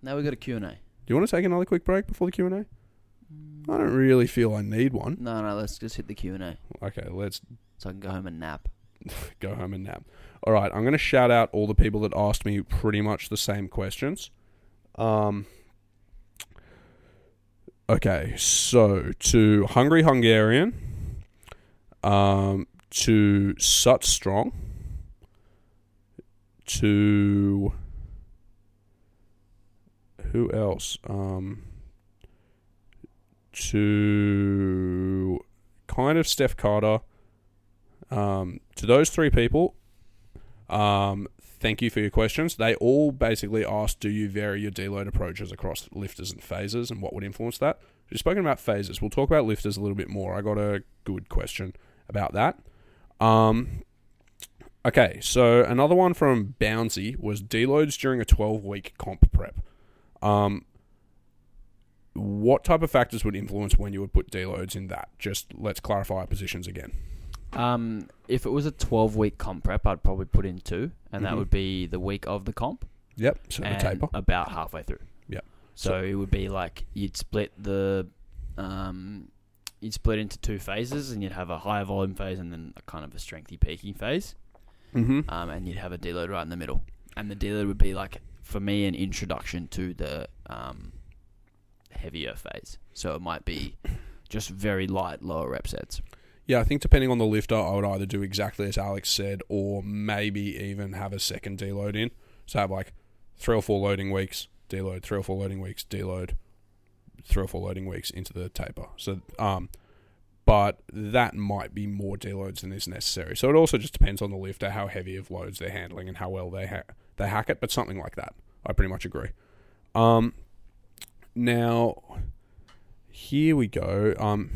Now we've got a Q&A. Do you want to take another quick break before the Q&A? I don't really feel I need one. No, let's just hit the Q&A. Okay, let's... So I can go home and nap. Go home and nap. All right, I'm going to shout out all the people that asked me pretty much the same questions. Okay, so to Hungry Hungarian, to Such Strong, to who else? To kind of Steph Carter, to those 3 people, thank you for your questions. They all basically asked, do you vary your deload approaches across lifters and phases, and what would influence that? We've spoken about phases. We'll talk about lifters a little bit more. I got a good question about that. Okay, so another one from Bouncy was deloads during a 12-week comp prep. What type of factors would influence when you would put deloads in that? Just let's clarify our positions again. If it was a 12-week comp prep, I'd probably put in 2, and that would be the week of the comp. Yep, so the taper. About halfway through. Yep. So it would be like you'd split into 2 phases, and you'd have a higher volume phase and then a kind of a strengthy peaking phase, and you'd have a deload right in the middle. And the deload would be like, for me, an introduction to the heavier phase. So it might be just very light, lower rep sets. Yeah, I think depending on the lifter, I would either do exactly as Alex said or maybe even have a second deload in. So have like 3 or 4 loading weeks, deload, 3 or 4 loading weeks, deload, 3 or 4 loading weeks into the taper. So, but that might be more deloads than is necessary. So it also just depends on the lifter, how heavy of loads they're handling and how well they hack it, but something like that. I pretty much agree. Now, here we go.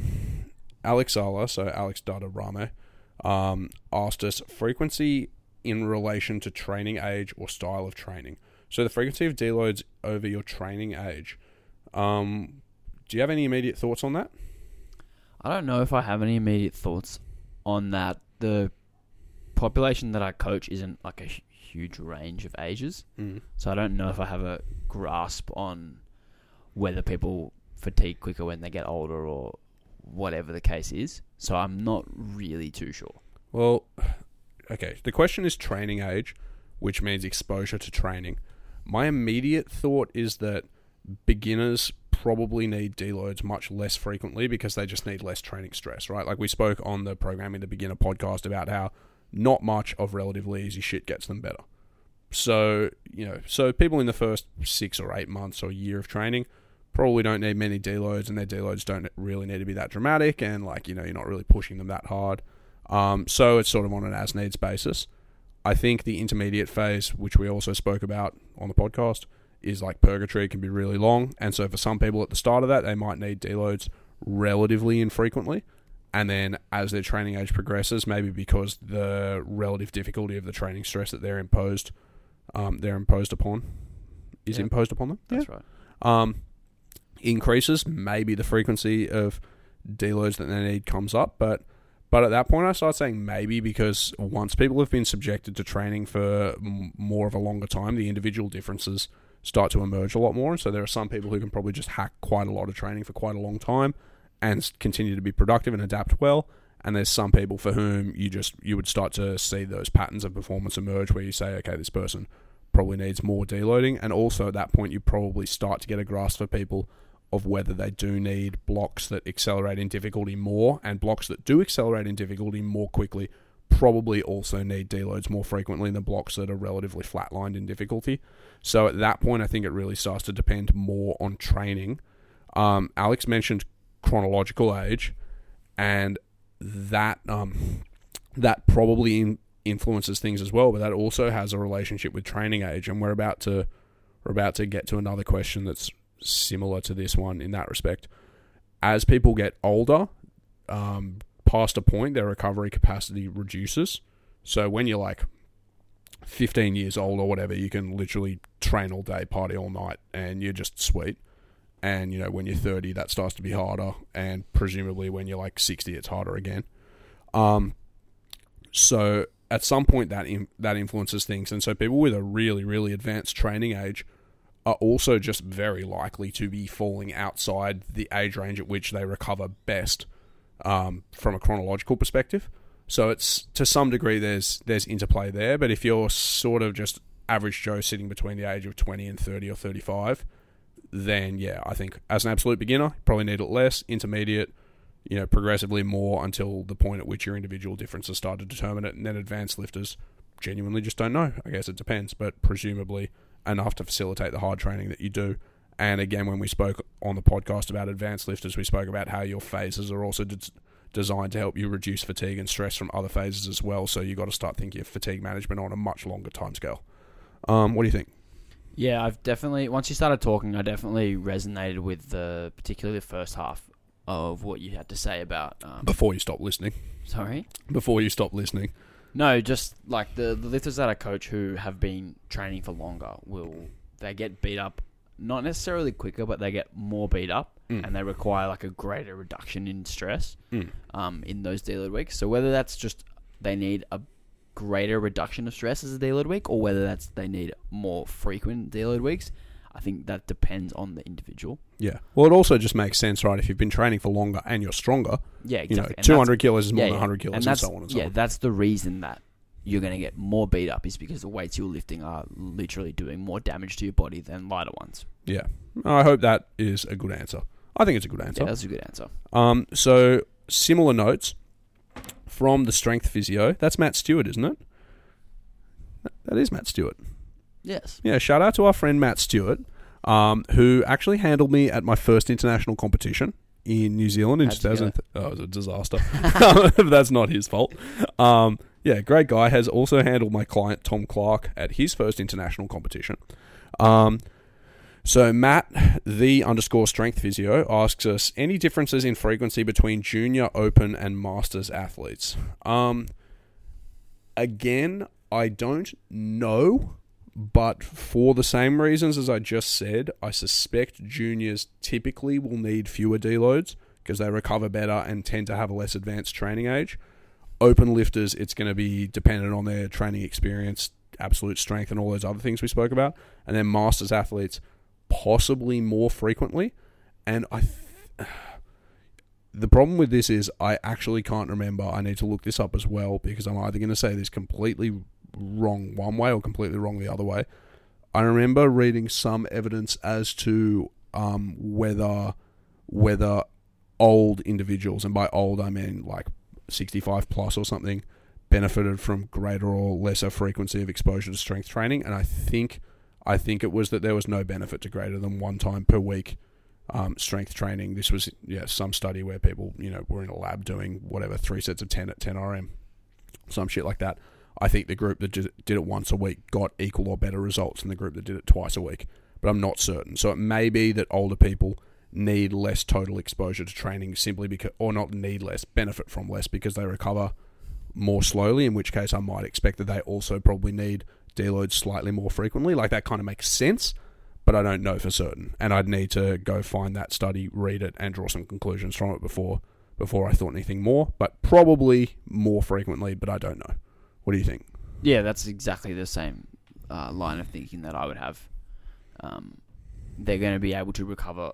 Alex Ala, so Alex Dada Rame, asked us frequency in relation to training age or style of training. So the frequency of deloads over your training age. Do you have any immediate thoughts on that? I don't know if I have any immediate thoughts on that. The population that I coach isn't like a huge range of ages. Mm. So I don't know if I have a grasp on whether people fatigue quicker when they get older or whatever the case is. So I'm not really too sure. Well, okay. The question is training age, which means exposure to training. My immediate thought is that beginners probably need deloads much less frequently because they just need less training stress, right? Like we spoke on the Programming the Beginner podcast about how not much of relatively easy shit gets them better. So, you know, so people in the first 6 or 8 months or year of training probably don't need many deloads, and their deloads don't really need to be that dramatic, and like, you know, you're not really pushing them that hard. So it's sort of on an as needs basis. I think the intermediate phase, which we also spoke about on the podcast, is like purgatory, can be really long. And so for some people at the start of that, they might need deloads relatively infrequently. And then as their training age progresses, maybe because the relative difficulty of the training stress that they're imposed upon them. That's right. Increases, maybe the frequency of deloads that they need comes up. But at that point, I start saying maybe, because once people have been subjected to training for more of a longer time, the individual differences start to emerge a lot more. So there are some people who can probably just hack quite a lot of training for quite a long time and continue to be productive and adapt well. And there's some people for whom you would start to see those patterns of performance emerge where you say, okay, this person probably needs more deloading. And also at that point, you probably start to get a grasp for people of whether they do need blocks that accelerate in difficulty more, and blocks that do accelerate in difficulty more quickly probably also need deloads more frequently than blocks that are relatively flatlined in difficulty. So at that point, I think it really starts to depend more on training. Alex mentioned chronological age, and that probably influences things as well, but that also has a relationship with training age. And we're about to get to another question that's similar to this one in that respect. As people get older, past a point, their recovery capacity reduces. So when you're like 15 years old or whatever, you can literally train all day, party all night, and you're just sweet. And, you know, when you're 30, that starts to be harder. And presumably when you're like 60, it's harder again. So at some point that influences things. And so people with a really, really advanced training age are also just very likely to be falling outside the age range at which they recover best from a chronological perspective. So it's, to some degree, there's interplay there. But if you're sort of just average Joe sitting between the age of 20 and 30 or 35, then yeah, I think as an absolute beginner, you probably need it less. Intermediate, you know, progressively more until the point at which your individual differences start to determine it. And then advanced lifters genuinely just don't know. I guess it depends, but presumably enough to facilitate the hard training that you do. And again, when we spoke on the podcast about advanced lifters, we spoke about how your phases are also designed to help you reduce fatigue and stress from other phases as well. So you've got to start thinking of fatigue management on a much longer time scale. What do you think? Yeah, I've definitely, once you started talking, I definitely resonated with particularly the first half of what you had to say about... before you stopped listening. Sorry? Before you stopped listening. No, just like the lifters that I coach who have been training for longer, they get beat up, not necessarily quicker, but they get more beat up, and they require like a greater reduction in stress in those deload weeks. So whether that's just they need a greater reduction of stress as a deload week, or whether that's they need more frequent deload weeks, I think that depends on the individual. Yeah. Well, it also just makes sense, right? If you've been training for longer and you're stronger, yeah, exactly. You know, 200 kilos is more than 100 kilos and so on and so on. Yeah, that's the reason that you're going to get more beat up, is because the weights you're lifting are literally doing more damage to your body than lighter ones. Yeah. I hope that is a good answer. I think it's a good answer. Yeah, that's a good answer. So, similar notes. from the strength physio. That's Matt Stewart, isn't it? That is Matt Stewart. Yes. Yeah, shout out to our friend Matt Stewart, who actually handled me at my first international competition in New Zealand in 2000. Oh, it was a disaster. That's not his fault. Yeah, great guy. Has also handled my client, Tom Clark, at his first international competition. So Matt, the _ strength physio, asks us any differences in frequency between junior, open, and masters athletes. Again, I don't know, but for the same reasons as I just said, I suspect juniors typically will need fewer deloads because they recover better and tend to have a less advanced training age. Open lifters, it's going to be dependent on their training experience, absolute strength, and all those other things we spoke about. And then masters athletes, possibly more frequently. And the problem with this is I actually can't remember. I need to look this up as well, because I'm either going to say this completely wrong one way or completely wrong the other way. I remember reading some evidence as to whether old individuals, and by old I mean like 65 plus or something, benefited from greater or lesser frequency of exposure to strength training. And I think it was that there was no benefit to greater than one time per week strength training. This was some study where people were in a lab doing whatever, 3 sets of 10 at 10 RM, some shit like that. I think the group that did it once a week got equal or better results than the group that did it twice a week, but I'm not certain. So it may be that older people need less total exposure to training simply because, or not need less, benefit from less because they recover more slowly, in which case I might expect that they also probably need deloads slightly more frequently. Like, that kind of makes sense, but I don't know for certain. And I'd need to go find that study, read it, and draw some conclusions from it before I thought anything more, but probably more frequently, but I don't know. What do you think? Yeah, that's exactly the same line of thinking that I would have. They're going to be able to recover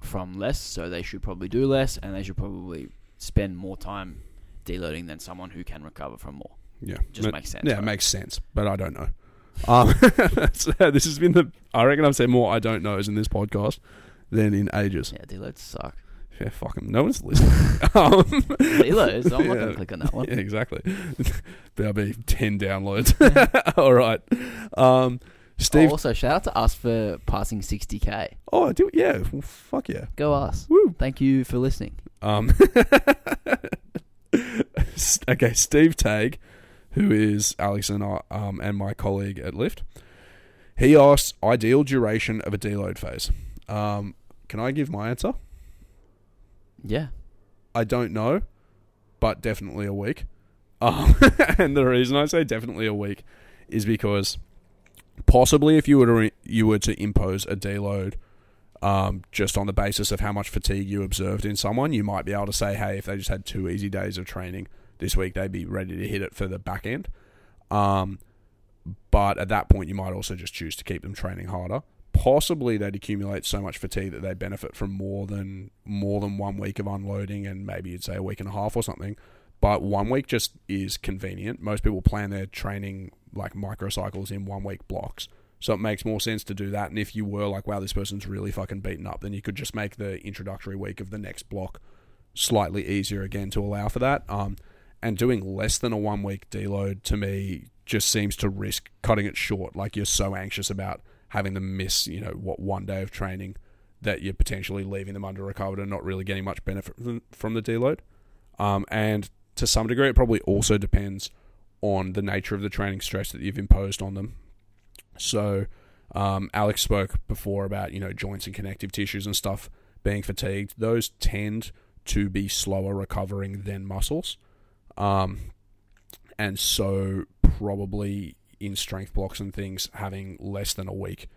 from less, so they should probably do less, and they should probably spend more time deloading than someone who can recover from more. Yeah. Just makes sense. Yeah, right? It makes sense, but I don't know. This has been I reckon I've said more I don't knows in this podcast than in ages. Yeah, deloads suck. Yeah, fuck them. No one's listening. Deloads. I'm not going to click on that one. Yeah, exactly. There'll be 10 downloads. All right. Steve. Oh, also, shout out to us for passing 60K. Oh, yeah. Well, fuck yeah. Go us. Woo. Thank you for listening. Okay, Steve Tague, who is Alex and my colleague at Lyft, he asks, ideal duration of a deload phase. Can I give my answer? Yeah. I don't know, but definitely a week. And the reason I say definitely a week is because possibly if you were to impose a deload just on the basis of how much fatigue you observed in someone, you might be able to say, hey, if they just had 2 easy days of training this week, they'd be ready to hit it for the back end. But at that point, you might also just choose to keep them training harder. Possibly they'd accumulate so much fatigue that they benefit from more than 1 week of unloading, and maybe you'd say a week and a half or something. But 1 week just is convenient. Most people plan their training like microcycles in 1 week blocks. So it makes more sense to do that. And if you were like, wow, this person's really fucking beaten up, then you could just make the introductory week of the next block slightly easier again to allow for that. And doing less than a 1 week deload to me just seems to risk cutting it short. Like, you're so anxious about having them miss, 1 day of training, that you're potentially leaving them under-recovered and not really getting much benefit from the deload. And to some degree, it probably also depends on the nature of the training stress that you've imposed on them. So Alex spoke before about, joints and connective tissues and stuff being fatigued. Those tend to be slower recovering than muscles. And so probably in strength blocks and things, having less than a week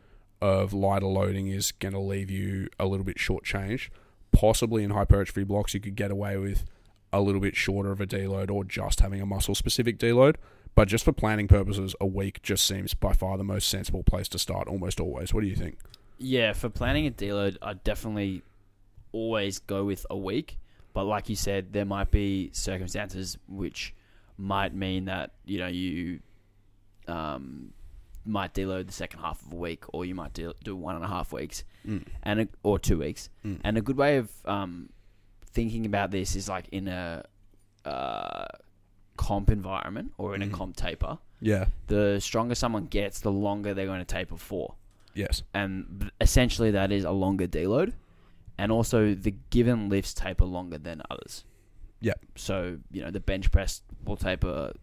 of lighter loading is going to leave you a little bit shortchanged. Possibly in hypertrophy blocks, you could get away with a little bit shorter of a deload or just having a muscle-specific deload. But just for planning purposes, a week just seems by far the most sensible place to start almost always. What do you think? Yeah, for planning a deload, I definitely always go with a week. But like you said, there might be circumstances which might mean that, you might deload the second half of a week, or you might do 1.5 weeks or 2 weeks. And a good way of thinking about this is like in a comp environment or in a comp taper, the stronger someone gets, the longer they're going to taper for. Yes. And essentially that is a longer deload. And also the given lifts taper longer than others. Yeah. So, you know, the bench press will taper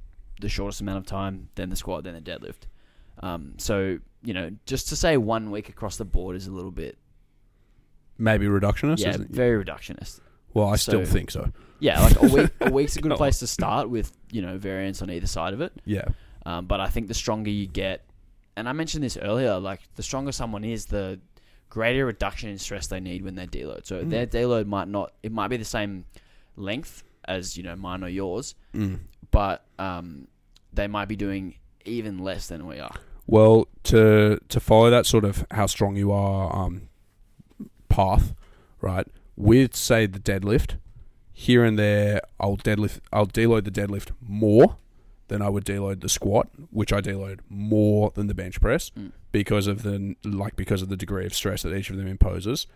the shortest amount of time, then the squat, then the deadlift. So, you know, just to say 1 week across the board is a little bit... Maybe reductionist, isn't it? Yeah, very reductionist. Well, I still think so. Yeah, like a week's a good place to start with, you know, variance on either side of it. Yeah. But I think the stronger you get... And I mentioned this earlier, like, the stronger someone is, the greater reduction in stress they need when they deload. So their deload might not... It might be the same length as, you know, mine or yours, but they might be doing even less than we are. Well, to follow that sort of how strong you are path, right, with, say, the deadlift, here and there, I'll deload the deadlift more than I would deload the squat, which I deload more than the bench press because of the degree of stress that each of them imposes.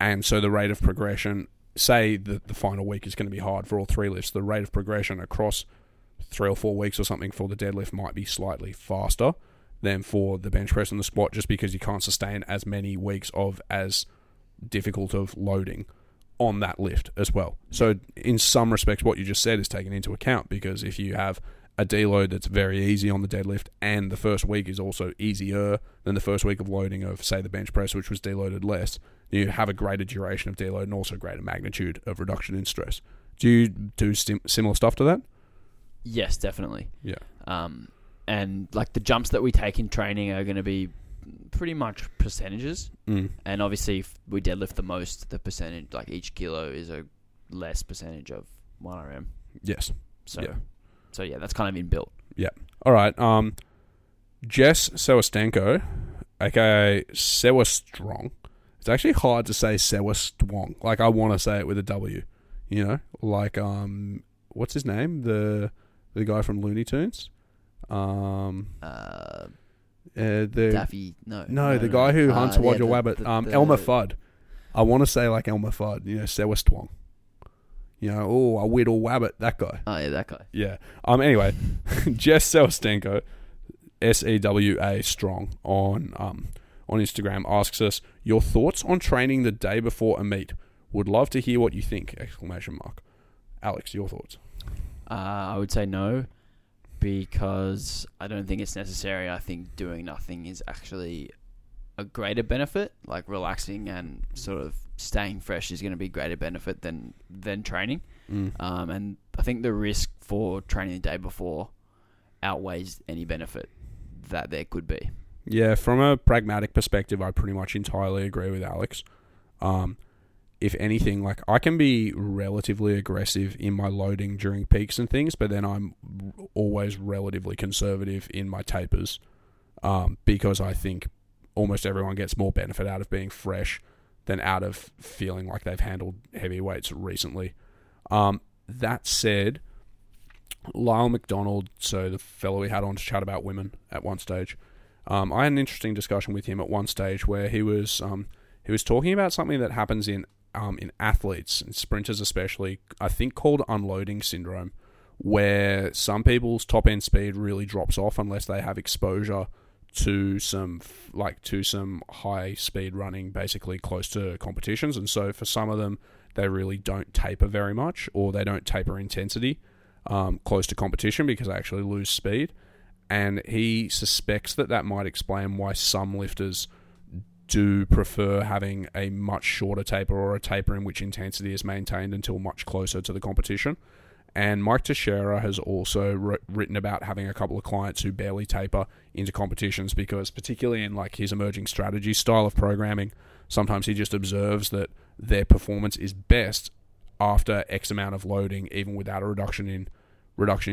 And so the rate of progression, say that the final week is going to be hard for all three lifts, the rate of progression across 3 or 4 weeks or something for the deadlift might be slightly faster than for the bench press and the squat, just because you can't sustain as many weeks of as difficult of loading on that lift as well. So in some respects, what you just said is taken into account, because if you have a deload that's very easy on the deadlift and the first week is also easier than the first week of loading of, say, the bench press, which was deloaded less, you have a greater duration of deload and also greater magnitude of reduction in stress. Do you do similar stuff to that? Yes, definitely. Yeah. And like the jumps that we take in training are going to be pretty much percentages. And obviously if we deadlift the most, the percentage, like each kilo is a less percentage of 1RM. Yes. So yeah, that's kind of inbuilt. Yeah. All right. Jess Sewastenko, aka Sewastrong. It's actually hard to say Sewastrong. Like, I want to say it with a W. You know, like what's his name? The guy from Looney Tunes. Daffy. No, the guy who hunts Wadja Wabbit. Elmer Fudd. I want to say like Elmer Fudd. You know, Sewastrong. You know, a Whittle Wabbit, that guy. Oh, yeah, that guy. Yeah. Anyway, Jess Sewastenko, SEWA Strong, on Instagram, asks us, your thoughts on training the day before a meet. Would love to hear what you think, ! Alex, your thoughts? I would say no, because I don't think it's necessary. I think doing nothing is actually a greater benefit, like relaxing and sort of staying fresh is going to be greater benefit than training. And I think the risk for training the day before outweighs any benefit that there could be. Yeah, from a pragmatic perspective, I pretty much entirely agree with Alex. If anything, like, I can be relatively aggressive in my loading during peaks and things, but then I'm always relatively conservative in my tapers, because I think almost everyone gets more benefit out of being fresh than out of feeling like they've handled heavy weights recently. That said, Lyle McDonald, so the fellow we had on to chat about women at one stage, I had an interesting discussion with him at one stage where he was talking about something that happens in athletes, and sprinters especially, I think called unloading syndrome, where some people's top-end speed really drops off unless they have exposure to some high speed running, basically close to competitions. And so for some of them, they really don't taper very much, or they don't taper intensity close to competition, because they actually lose speed. And he suspects that might explain why some lifters do prefer having a much shorter taper, or a taper in which intensity is maintained until much closer to the competition. And Mike Teixeira has also written about having a couple of clients who barely taper into competitions, because particularly in like his emerging strategy style of programming, sometimes he just observes that their performance is best after X amount of loading, even without a reduction in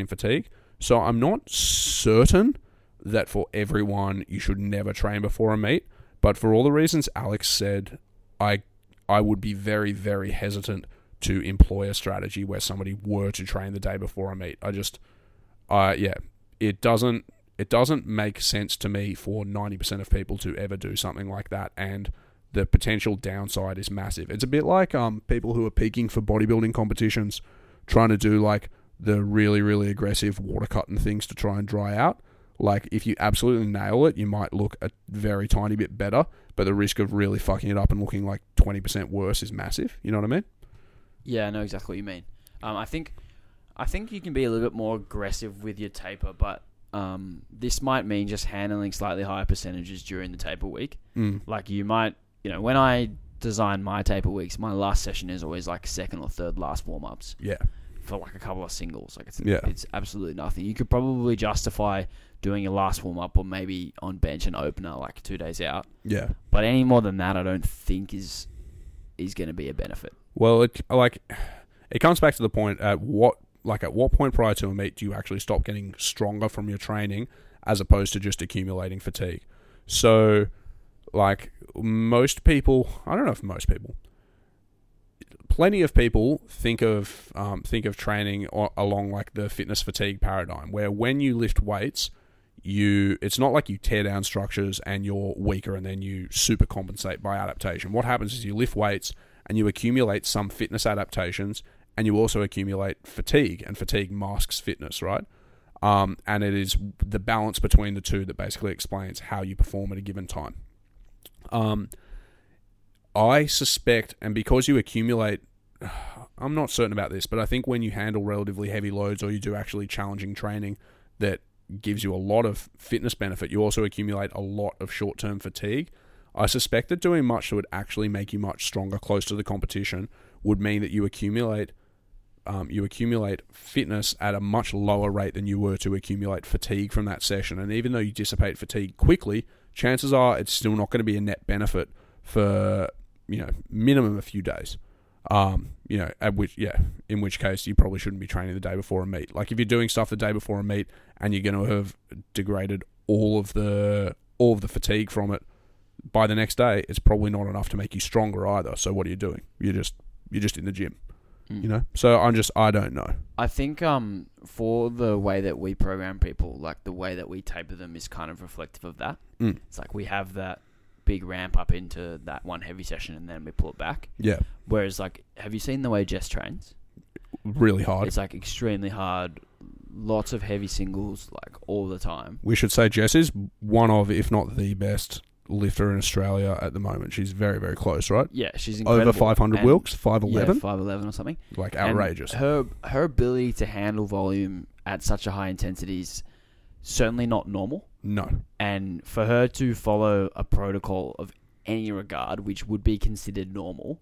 fatigue. So I'm not certain that for everyone you should never train before a meet, but for all the reasons Alex said, I would be very, very hesitant to employ a strategy where somebody were to train the day before a meet. I just, it doesn't make sense to me for 90% of people to ever do something like that, and the potential downside is massive. It's a bit like people who are peaking for bodybuilding competitions, trying to do like the really, really aggressive water cotton things to try and dry out. Like, if you absolutely nail it, you might look a very tiny bit better, but the risk of really fucking it up and looking like 20% worse is massive. You know what I mean? Yeah, I know exactly what you mean. I think you can be a little bit more aggressive with your taper, but this might mean just handling slightly higher percentages during the taper week. Mm. Like, you might, you know, when I design my taper weeks, my last session is always like second or third last warm-ups. Yeah. For like a couple of singles. Like, it's absolutely nothing. You could probably justify doing your last warm-up or maybe on bench and opener like 2 days out. Yeah. But any more than that, I don't think is going to be a benefit. Well, it comes back to the point at what point prior to a meet do you actually stop getting stronger from your training as opposed to just accumulating fatigue? So, like, plenty of people think of training along like the fitness fatigue paradigm, where when you lift weights, it's not like you tear down structures and you're weaker and then you super compensate by adaptation. What happens is you lift weights and you accumulate some fitness adaptations, and you also accumulate fatigue, and fatigue masks fitness, right? And it is the balance between the two that basically explains how you perform at a given time. I suspect, and because you accumulate, I'm not certain about this, but I think when you handle relatively heavy loads or you do actually challenging training that gives you a lot of fitness benefit, you also accumulate a lot of short-term fatigue. I suspect that doing much that would actually make you much stronger close to the competition would mean that you accumulate fitness at a much lower rate than you were to accumulate fatigue from that session. And even though you dissipate fatigue quickly, chances are it's still not going to be a net benefit for, you know, minimum a few days. In which case you probably shouldn't be training the day before a meet. Like, if you're doing stuff the day before a meet and you're going to have degraded all of the fatigue from it by the next day, it's probably not enough to make you stronger either. So what are you doing? You're just in the gym, you know? So I don't know. I think for the way that we program people, like the way that we taper them is kind of reflective of that. Mm. It's like we have that big ramp up into that one heavy session and then we pull it back. Yeah. Whereas, like, have you seen the way Jess trains? Really hard. It's like extremely hard. Lots of heavy singles, like, all the time. We should say Jess is one of, if not the best lifter in Australia at the moment. She's very, very close, right? Yeah, she's incredible. Over 500 Wilks, 5'11? Yeah, 5'11 or something. Like, outrageous. And her ability to handle volume at such a high intensity is certainly not normal. No. And for her to follow a protocol of any regard, which would be considered normal,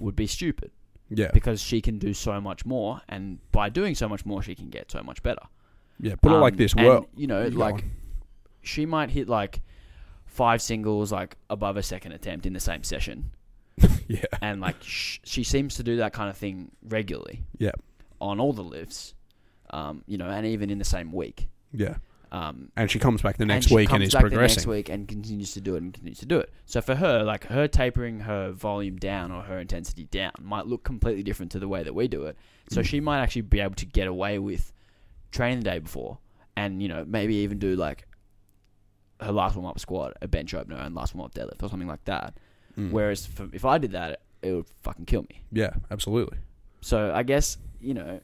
would be stupid. Yeah. Because she can do so much more, and by doing so much more, she can get so much better. Yeah, put it like this. Well, you know, like, she might hit, like, 5 singles, like, above a second attempt in the same session. Yeah. And, like, she seems to do that kind of thing regularly. Yeah. On all the lifts, you know, and even in the same week. Yeah. And she comes back the next week and is progressing. The next week and continues to do it. So for her, like, her tapering her volume down or her intensity down might look completely different to the way that we do it. So she might actually be able to get away with training the day before and, you know, maybe even do, like, her last warm-up squat, a bench opener, and last warm-up deadlift or something like that. Whereas if I did that, it would fucking kill me. Yeah, absolutely. So I guess, you know,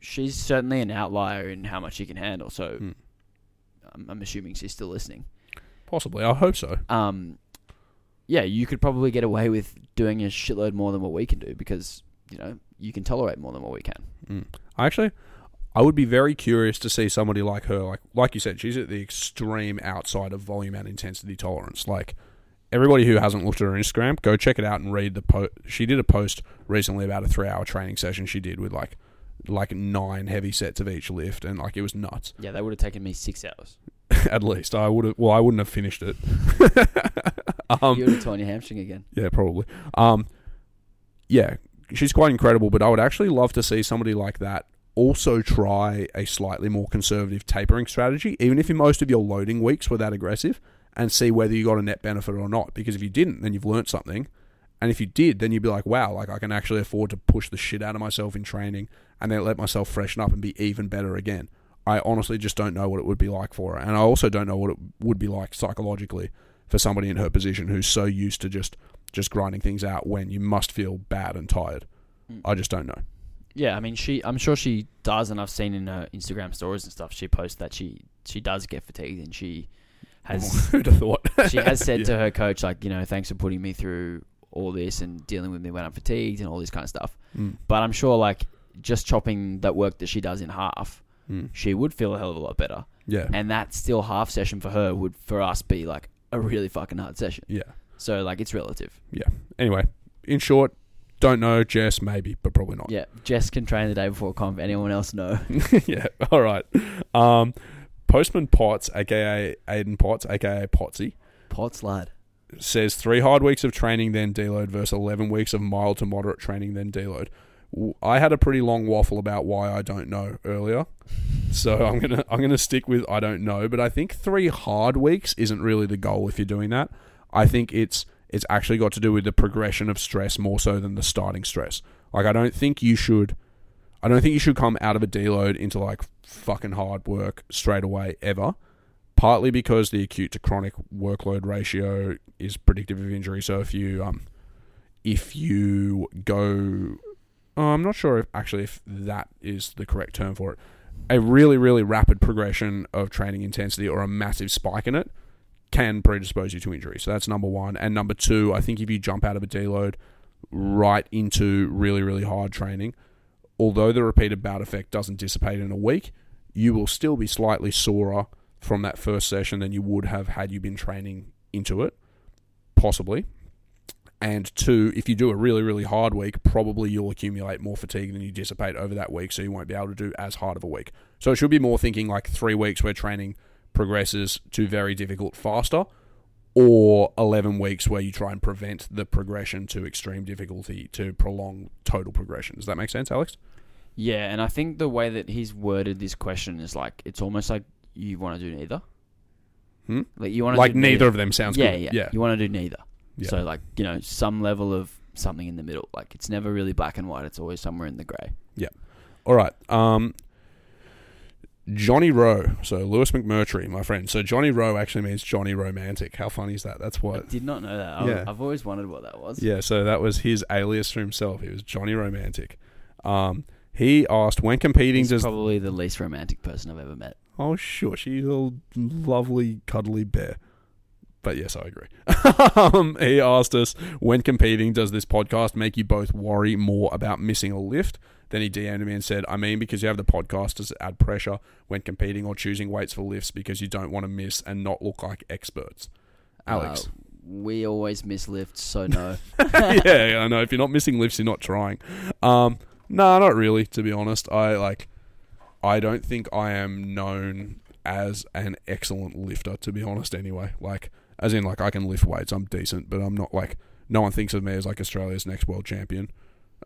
she's certainly an outlier in how much she can handle. So I'm assuming she's still listening. Possibly. I hope so. Yeah, you could probably get away with doing a shitload more than what we can do because, you know, you can tolerate more than what we can. I would be very curious to see somebody like her. Like you said, she's at the extreme outside of volume and intensity tolerance. Like, everybody who hasn't looked at her Instagram, go check it out and read the post. She did a post recently about a 3-hour training session she did with like 9 heavy sets of each lift, and like, it was nuts. Yeah, that would have taken me 6 hours. At least. I wouldn't have finished it. You would have torn your hamstring again. Yeah, probably. Yeah, she's quite incredible, but I would actually love to see somebody like that also try a slightly more conservative tapering strategy, even if in most of your loading weeks were that aggressive, and see whether you got a net benefit or not. Because if you didn't, then you've learned something. And if you did, then you'd be like, wow, like, I can actually afford to push the shit out of myself in training and then let myself freshen up and be even better again. I honestly just don't know what it would be like for her. And I also don't know what it would be like psychologically for somebody in her position who's so used to just grinding things out when you must feel bad and tired. I just don't know. yeah, I mean, I'm sure she does, and I've seen in her Instagram stories and stuff, she posts that she does get fatigued, and she has who'd have thought she has said to her coach, like, you know, thanks for putting me through all this and dealing with me when I'm fatigued and all this kind of stuff. Mm. But I'm sure, like, just chopping that work that she does in half, she would feel a hell of a lot better. Yeah, and that still half session for her would, for us, be like a really fucking hard session. Yeah. So, like, it's relative. Yeah. Anyway, in short, don't know. Jess, maybe, but probably not. Yeah. Jess can train the day before comp. Anyone else know? Yeah. All right. Postman Potts, a.k.a. Aiden Potts, a.k.a. Potsy. Potts lad. Says 3 hard weeks of training, then deload versus 11 weeks of mild to moderate training, then deload. I had a pretty long waffle about why I don't know earlier, so I'm gonna stick with I don't know. But I think 3 hard weeks isn't really the goal if you're doing that. I think it's actually got to do with the progression of stress more so than the starting stress. Like, I don't think you should come out of a deload into, like, fucking hard work straight away ever. Partly because the acute to chronic workload ratio is predictive of injury. So if you go, I'm not sure if that is the correct term for it. A really, really rapid progression of training intensity or a massive spike in it can predispose you to injury. So that's number 1. And number 2, I think if you jump out of a deload right into really, really hard training, although the repeated bout effect doesn't dissipate in a week, you will still be slightly sorer from that first session than you would have had you been training into it, possibly. And 2, if you do a really, really hard week, probably you'll accumulate more fatigue than you dissipate over that week, so you won't be able to do as hard of a week. So it should be more thinking like 3 weeks where training progresses to very difficult faster, or 11 weeks where you try and prevent the progression to extreme difficulty to prolong total progression. Does that make sense, Alex? Yeah, and I think the way that he's worded this question is like, it's almost like you want to do neither. Like, you want to do neither of them sounds good. Yeah. You want to do neither. Yeah. So, like, you know, some level of something in the middle. Like, it's never really black and white. It's always somewhere in the grey. Yeah. All right. Johnny Rowe. So, Lewis McMurtry, my friend. So, Johnny Rowe actually means Johnny Romantic. How funny is that? That's what... I did not know that. Yeah. I've always wondered what that was. Yeah, so that was his alias for himself. He was Johnny Romantic. He asked, when competing... He's probably the least romantic person I've ever met. Oh, sure. She's a lovely, cuddly bear. But yes, I agree. He asked us, when competing, does this podcast make you both worry more about missing a lift? Then he DM'd me and said, I mean, because you have the podcast, does it add pressure when competing or choosing weights for lifts because you don't want to miss and not look like experts? Alex? We always miss lifts, so no. Yeah, I know. If you're not missing lifts, you're not trying. No, not really, to be honest. I don't think I am known as an excellent lifter, to be honest, anyway. Like, as in, like, I can lift weights. I'm decent, but I'm not, like, no one thinks of me as, like, Australia's next world champion.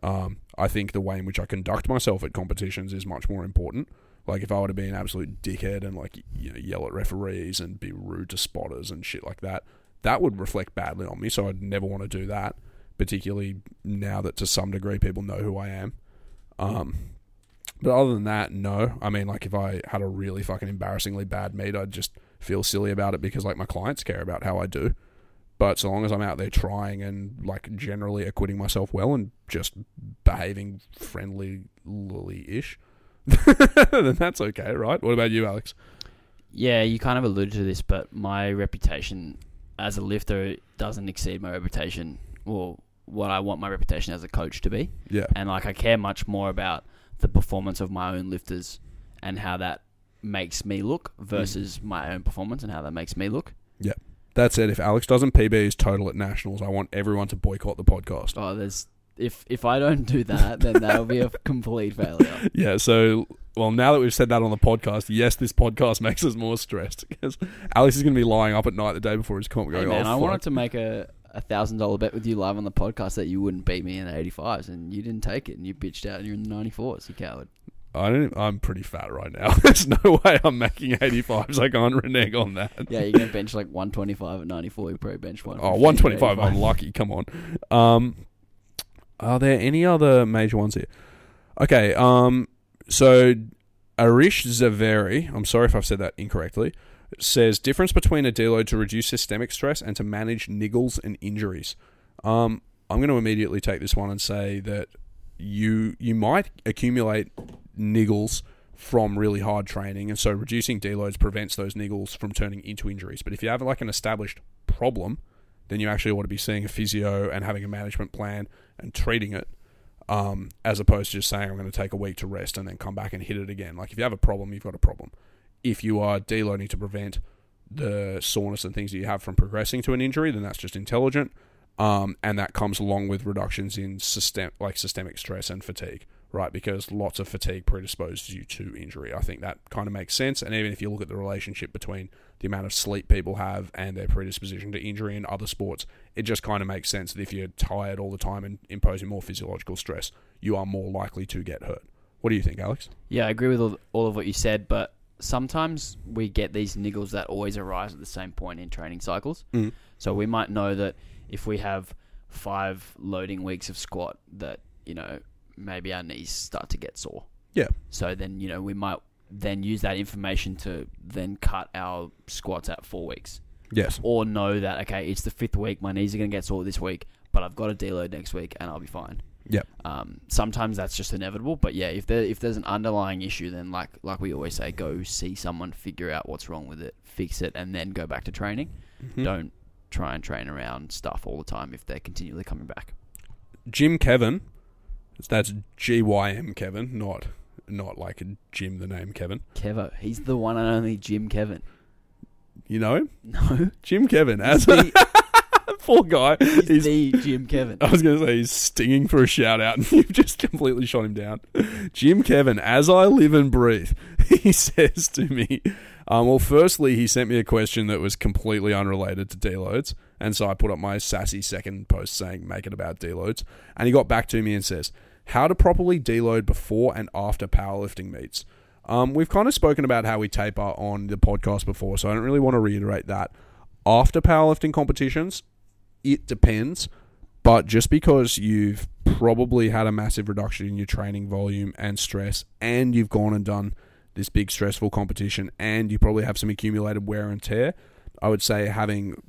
I think the way in which I conduct myself at competitions is much more important. Like, if I were to be an absolute dickhead and, like, you know, yell at referees and be rude to spotters and shit like that, that would reflect badly on me, so I'd never want to do that, particularly now that to some degree people know who I am. But other than that, no. I mean, like, if I had a really fucking embarrassingly bad meet, I'd just feel silly about it because, like, my clients care about how I do. But so long as I'm out there trying and, like, generally acquitting myself well and just behaving friendly-ish, then that's okay, right? What about you, Alex? Yeah, you kind of alluded to this, but my reputation as a lifter doesn't exceed my reputation or what I want my reputation as a coach to be. Yeah. And, like, I care much more about the performance of my own lifters and how that makes me look versus my own performance and how that makes me look. Yeah. That's it. If Alex doesn't PB his total at nationals, I want everyone to boycott the podcast. Oh, if I don't do that, then that'll be a complete failure. Yeah. So, well, now that we've said that on the podcast, yes, this podcast makes us more stressed because Alex is going to be lying up at night the day before his comp going, man, I wanted to make a $1,000 bet with you live on the podcast that you wouldn't beat me in the 85s, and you didn't take it, and you bitched out, and you're in the 94s, you coward. I'm pretty fat right now. There's no way I'm making 85s. I can't renege on that. Yeah, you're going to bench like 125 at 94. You probably bench 125. 125, I'm lucky. Come on. Are there any other major ones here? Okay, so Arish Zaveri, I'm sorry if I've said that incorrectly, says, difference between a deload to reduce systemic stress and to manage niggles and injuries. I'm going to immediately take this one and say that you might accumulate niggles from really hard training, and so reducing deloads prevents those niggles from turning into injuries. But if you have like an established problem, then you actually want to be seeing a physio and having a management plan and treating it, as opposed to just saying, I'm going to take a week to rest and then come back and hit it again. Like, if you have a problem, you've got a problem. If you are deloading to prevent the soreness and things that you have from progressing to an injury, then that's just intelligent, and that comes along with reductions in systemic stress and fatigue. Right, because lots of fatigue predisposes you to injury. I think that kind of makes sense. And even if you look at the relationship between the amount of sleep people have and their predisposition to injury in other sports, it just kind of makes sense that if you're tired all the time and imposing more physiological stress, you are more likely to get hurt. What do you think, Alex? Yeah, I agree with all of what you said, but sometimes we get these niggles that always arise at the same point in training cycles. Mm-hmm. So we might know that if we have 5 loading weeks of squat that, you know, maybe our knees start to get sore. Yeah. So then, you know, we might then use that information to then cut our squats at 4 weeks. Yes. Or know that, okay, it's the 5th week, my knees are going to get sore this week, but I've got to deload next week and I'll be fine. Yeah. Sometimes that's just inevitable, but yeah, if there's an underlying issue, then like we always say, go see someone, figure out what's wrong with it, fix it, and then go back to training. Mm-hmm. Don't try and train around stuff all the time if they're continually coming back. Jim Kevin... That's G-Y-M Kevin, not like Jim the name Kevin. Kevo. He's the one and only Jim Kevin. You know him? No. Jim Kevin. Poor guy. He's the Jim Kevin. I was going to say he's stinging for a shout-out, and you've just completely shot him down. Jim Kevin, as I live and breathe, he says to me, well, firstly, he sent me a question that was completely unrelated to deloads, and so I put up my sassy second post saying, make it about deloads, and he got back to me and says, how to properly deload before and after powerlifting meets. We've kind of spoken about how we taper on the podcast before, so I don't really want to reiterate that. After powerlifting competitions, it depends, but just because you've probably had a massive reduction in your training volume and stress, and you've gone and done this big stressful competition, and you probably have some accumulated wear and tear, I would say having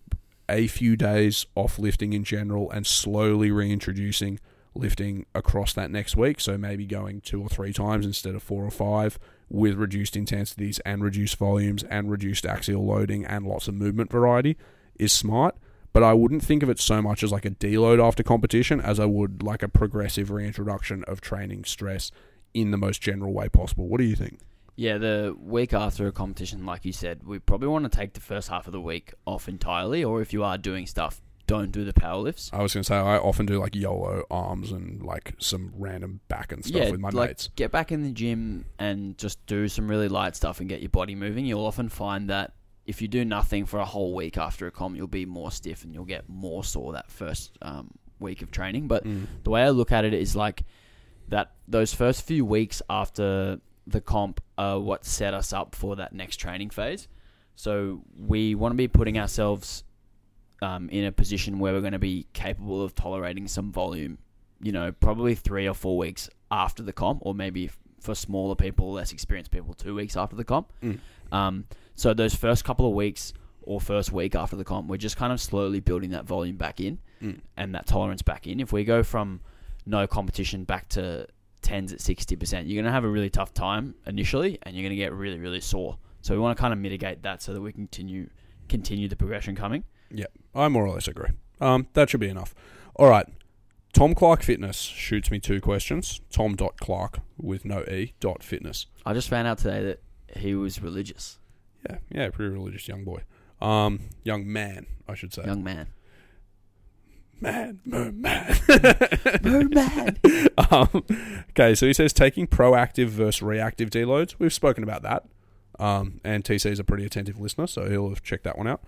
a few days off lifting in general and slowly reintroducing lifting across that next week, so maybe going 2 or 3 times instead of 4 or 5 with reduced intensities and reduced volumes and reduced axial loading and lots of movement variety is smart. But I wouldn't think of it so much as like a deload after competition as I would like a progressive reintroduction of training stress in the most general way possible. What do you think? Yeah, the week after a competition, like you said, we probably want to take the first half of the week off entirely, or if you are doing stuff, don't do the power lifts. I was going to say, I often do like YOLO arms and like some random back and stuff with my mates. Get back in the gym and just do some really light stuff and get your body moving. You'll often find that if you do nothing for a whole week after a comp, you'll be more stiff and you'll get more sore that first week of training. But the way I look at it is like that those first few weeks after the comp are what set us up for that next training phase. So we want to be putting ourselves in a position where we're going to be capable of tolerating some volume, you know, probably 3 or 4 weeks after the comp, or maybe for smaller people, less experienced people, 2 weeks after the comp. So those first couple of weeks or first week after the comp, we're just kind of slowly building that volume back in and that tolerance back in. If we go from no competition back to 10s at 60%, you're going to have a really tough time initially and you're going to get really, really sore. So we want to kind of mitigate that so that we continue the progression coming. Yeah, I more or less agree. That should be enough. All right. Tom Clark Fitness shoots me 2 questions. Tom.Clark.Fitness I just found out today that he was religious. Yeah, pretty religious young boy. Young man, I should say. Young man. Man. Merman. Okay, so he says taking proactive versus reactive deloads. We've spoken about that. And TC is a pretty attentive listener, so he'll have checked that one out.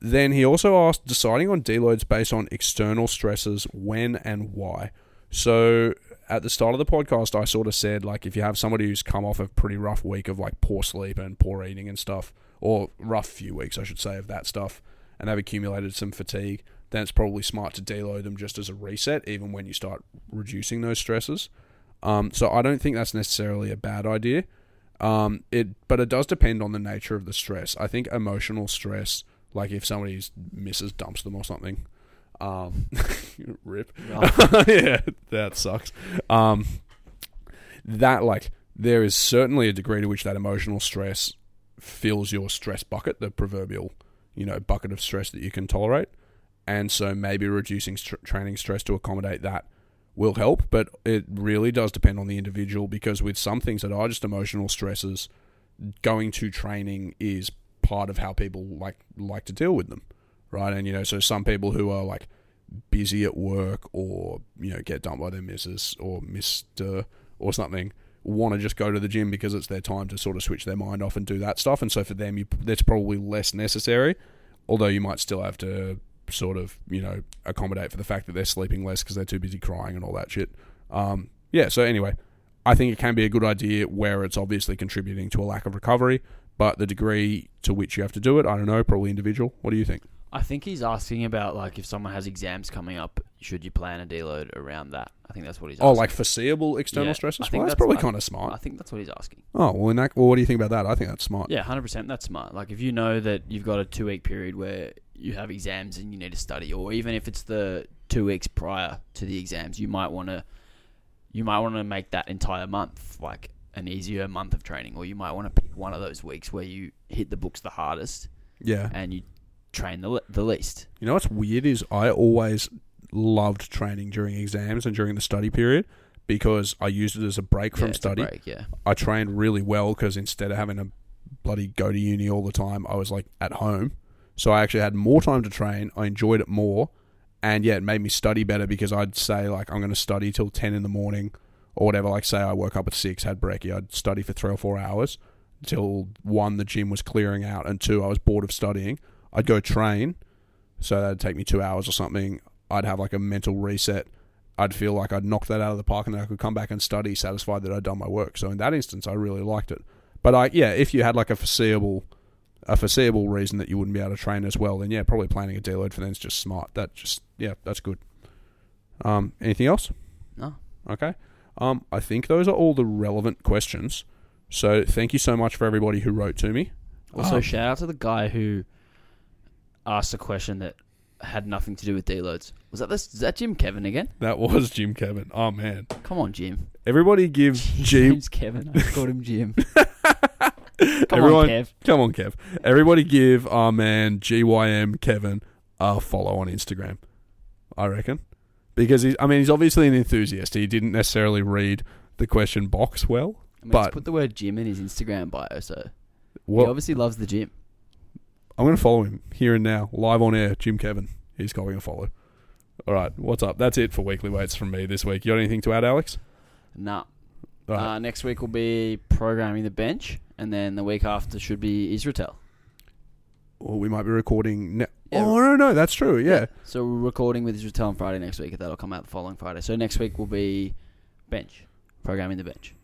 Then he also asked deciding on deloads based on external stresses, when and why. So at the start of the podcast, I sort of said, like, if you have somebody who's come off a pretty rough week of like poor sleep and poor eating and stuff, or rough few weeks, I should say, of that stuff, and they've accumulated some fatigue, then it's probably smart to deload them just as a reset, even when you start reducing those stresses. So I don't think that's necessarily a bad idea. But it does depend on the nature of the stress. I think emotional stress, like if somebody misses dumps them or something, Rip. Oh. Yeah, that sucks. That, like, there is certainly a degree to which that emotional stress fills your stress bucket, the proverbial, you know, bucket of stress that you can tolerate. And so maybe reducing training stress to accommodate that will help, but it really does depend on the individual, because with some things that are just emotional stresses, going to training is part of how people like to deal with them, right? And, you know, so some people who are, like, busy at work or, you know, get dumped by their missus or mister or something, want to just go to the gym because it's their time to sort of switch their mind off and do that stuff. And so for them, that's probably less necessary, although you might still have to sort of, you know, accommodate for the fact that they're sleeping less because they're too busy crying and all that shit. Yeah, so anyway, I think it can be a good idea where it's obviously contributing to a lack of recovery, but the degree to which you have to do it, I don't know, probably individual. What do you think? I think he's asking about, like, if someone has exams coming up, should you plan a deload around that? I think that's what he's asking. Oh, like foreseeable external stresses? Well, that's probably kind of smart. I think that's what he's asking. Oh, well, what do you think about that? I think that's smart. Yeah, 100% that's smart. Like, if you know that you've got a 2-week period where you have exams and you need to study, or even if it's the 2 weeks prior to the exams, you might want to make that entire month, like, an easier month of training, or you might want to pick one of those weeks where you hit the books the hardest. Yeah. And you train the least. You know what's weird is I always loved training during exams and during the study period because I used it as a break from study. It's a break, yeah. I trained really well because instead of having to bloody go to uni all the time, I was, like, at home. So I actually had more time to train. I enjoyed it more. And, yeah, it made me study better because I'd say, like, I'm going to study till 10 in the morning or whatever. Like, say I woke up at 6, had brekkie, I'd study for 3 or 4 hours till 1, the gym was clearing out, and 2, I was bored of studying. I'd go train, so that'd take me 2 hours or something. I'd have, like, a mental reset. I'd feel like I'd knocked that out of the park and then I could come back and study satisfied that I'd done my work. So in that instance, I really liked it. But, if you had, like, a foreseeable reason that you wouldn't be able to train as well, then, yeah, probably planning a deload for them is just smart. That's good. Anything else? No. Okay. I think those are all the relevant questions. So thank you so much for everybody who wrote to me. Also, shout out to the guy who asked a question that had nothing to do with deloads. Is that Jim Kevin again? That was Jim Kevin. Oh, man. Come on, Jim. Everybody give Jim... James Kevin. I called him Jim. Come on, Kev. Everybody give our man GYM Kevin a follow on Instagram, I reckon. Because, he's obviously an enthusiast. He didn't necessarily read the question box well. But he's put the word gym in his Instagram bio, so... Well, he obviously loves the gym. I'm going to follow him here and now, live on air, Jim Kevin. He's going to follow. All right, what's up? That's it for Weekly Weights from me this week. You got anything to add, Alex? No. Nah. Right. Next week will be programming the bench, and then the week after should be Israetel. Or we might be recording... no, that's true, yeah. So we're recording with Israetel on Friday next week, and that'll come out the following Friday. So next week will be bench, programming the bench.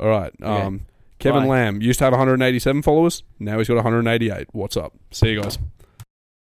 All right, okay. Kevin Lamb used to have 187 followers. Now he's got 188. What's up? See you guys.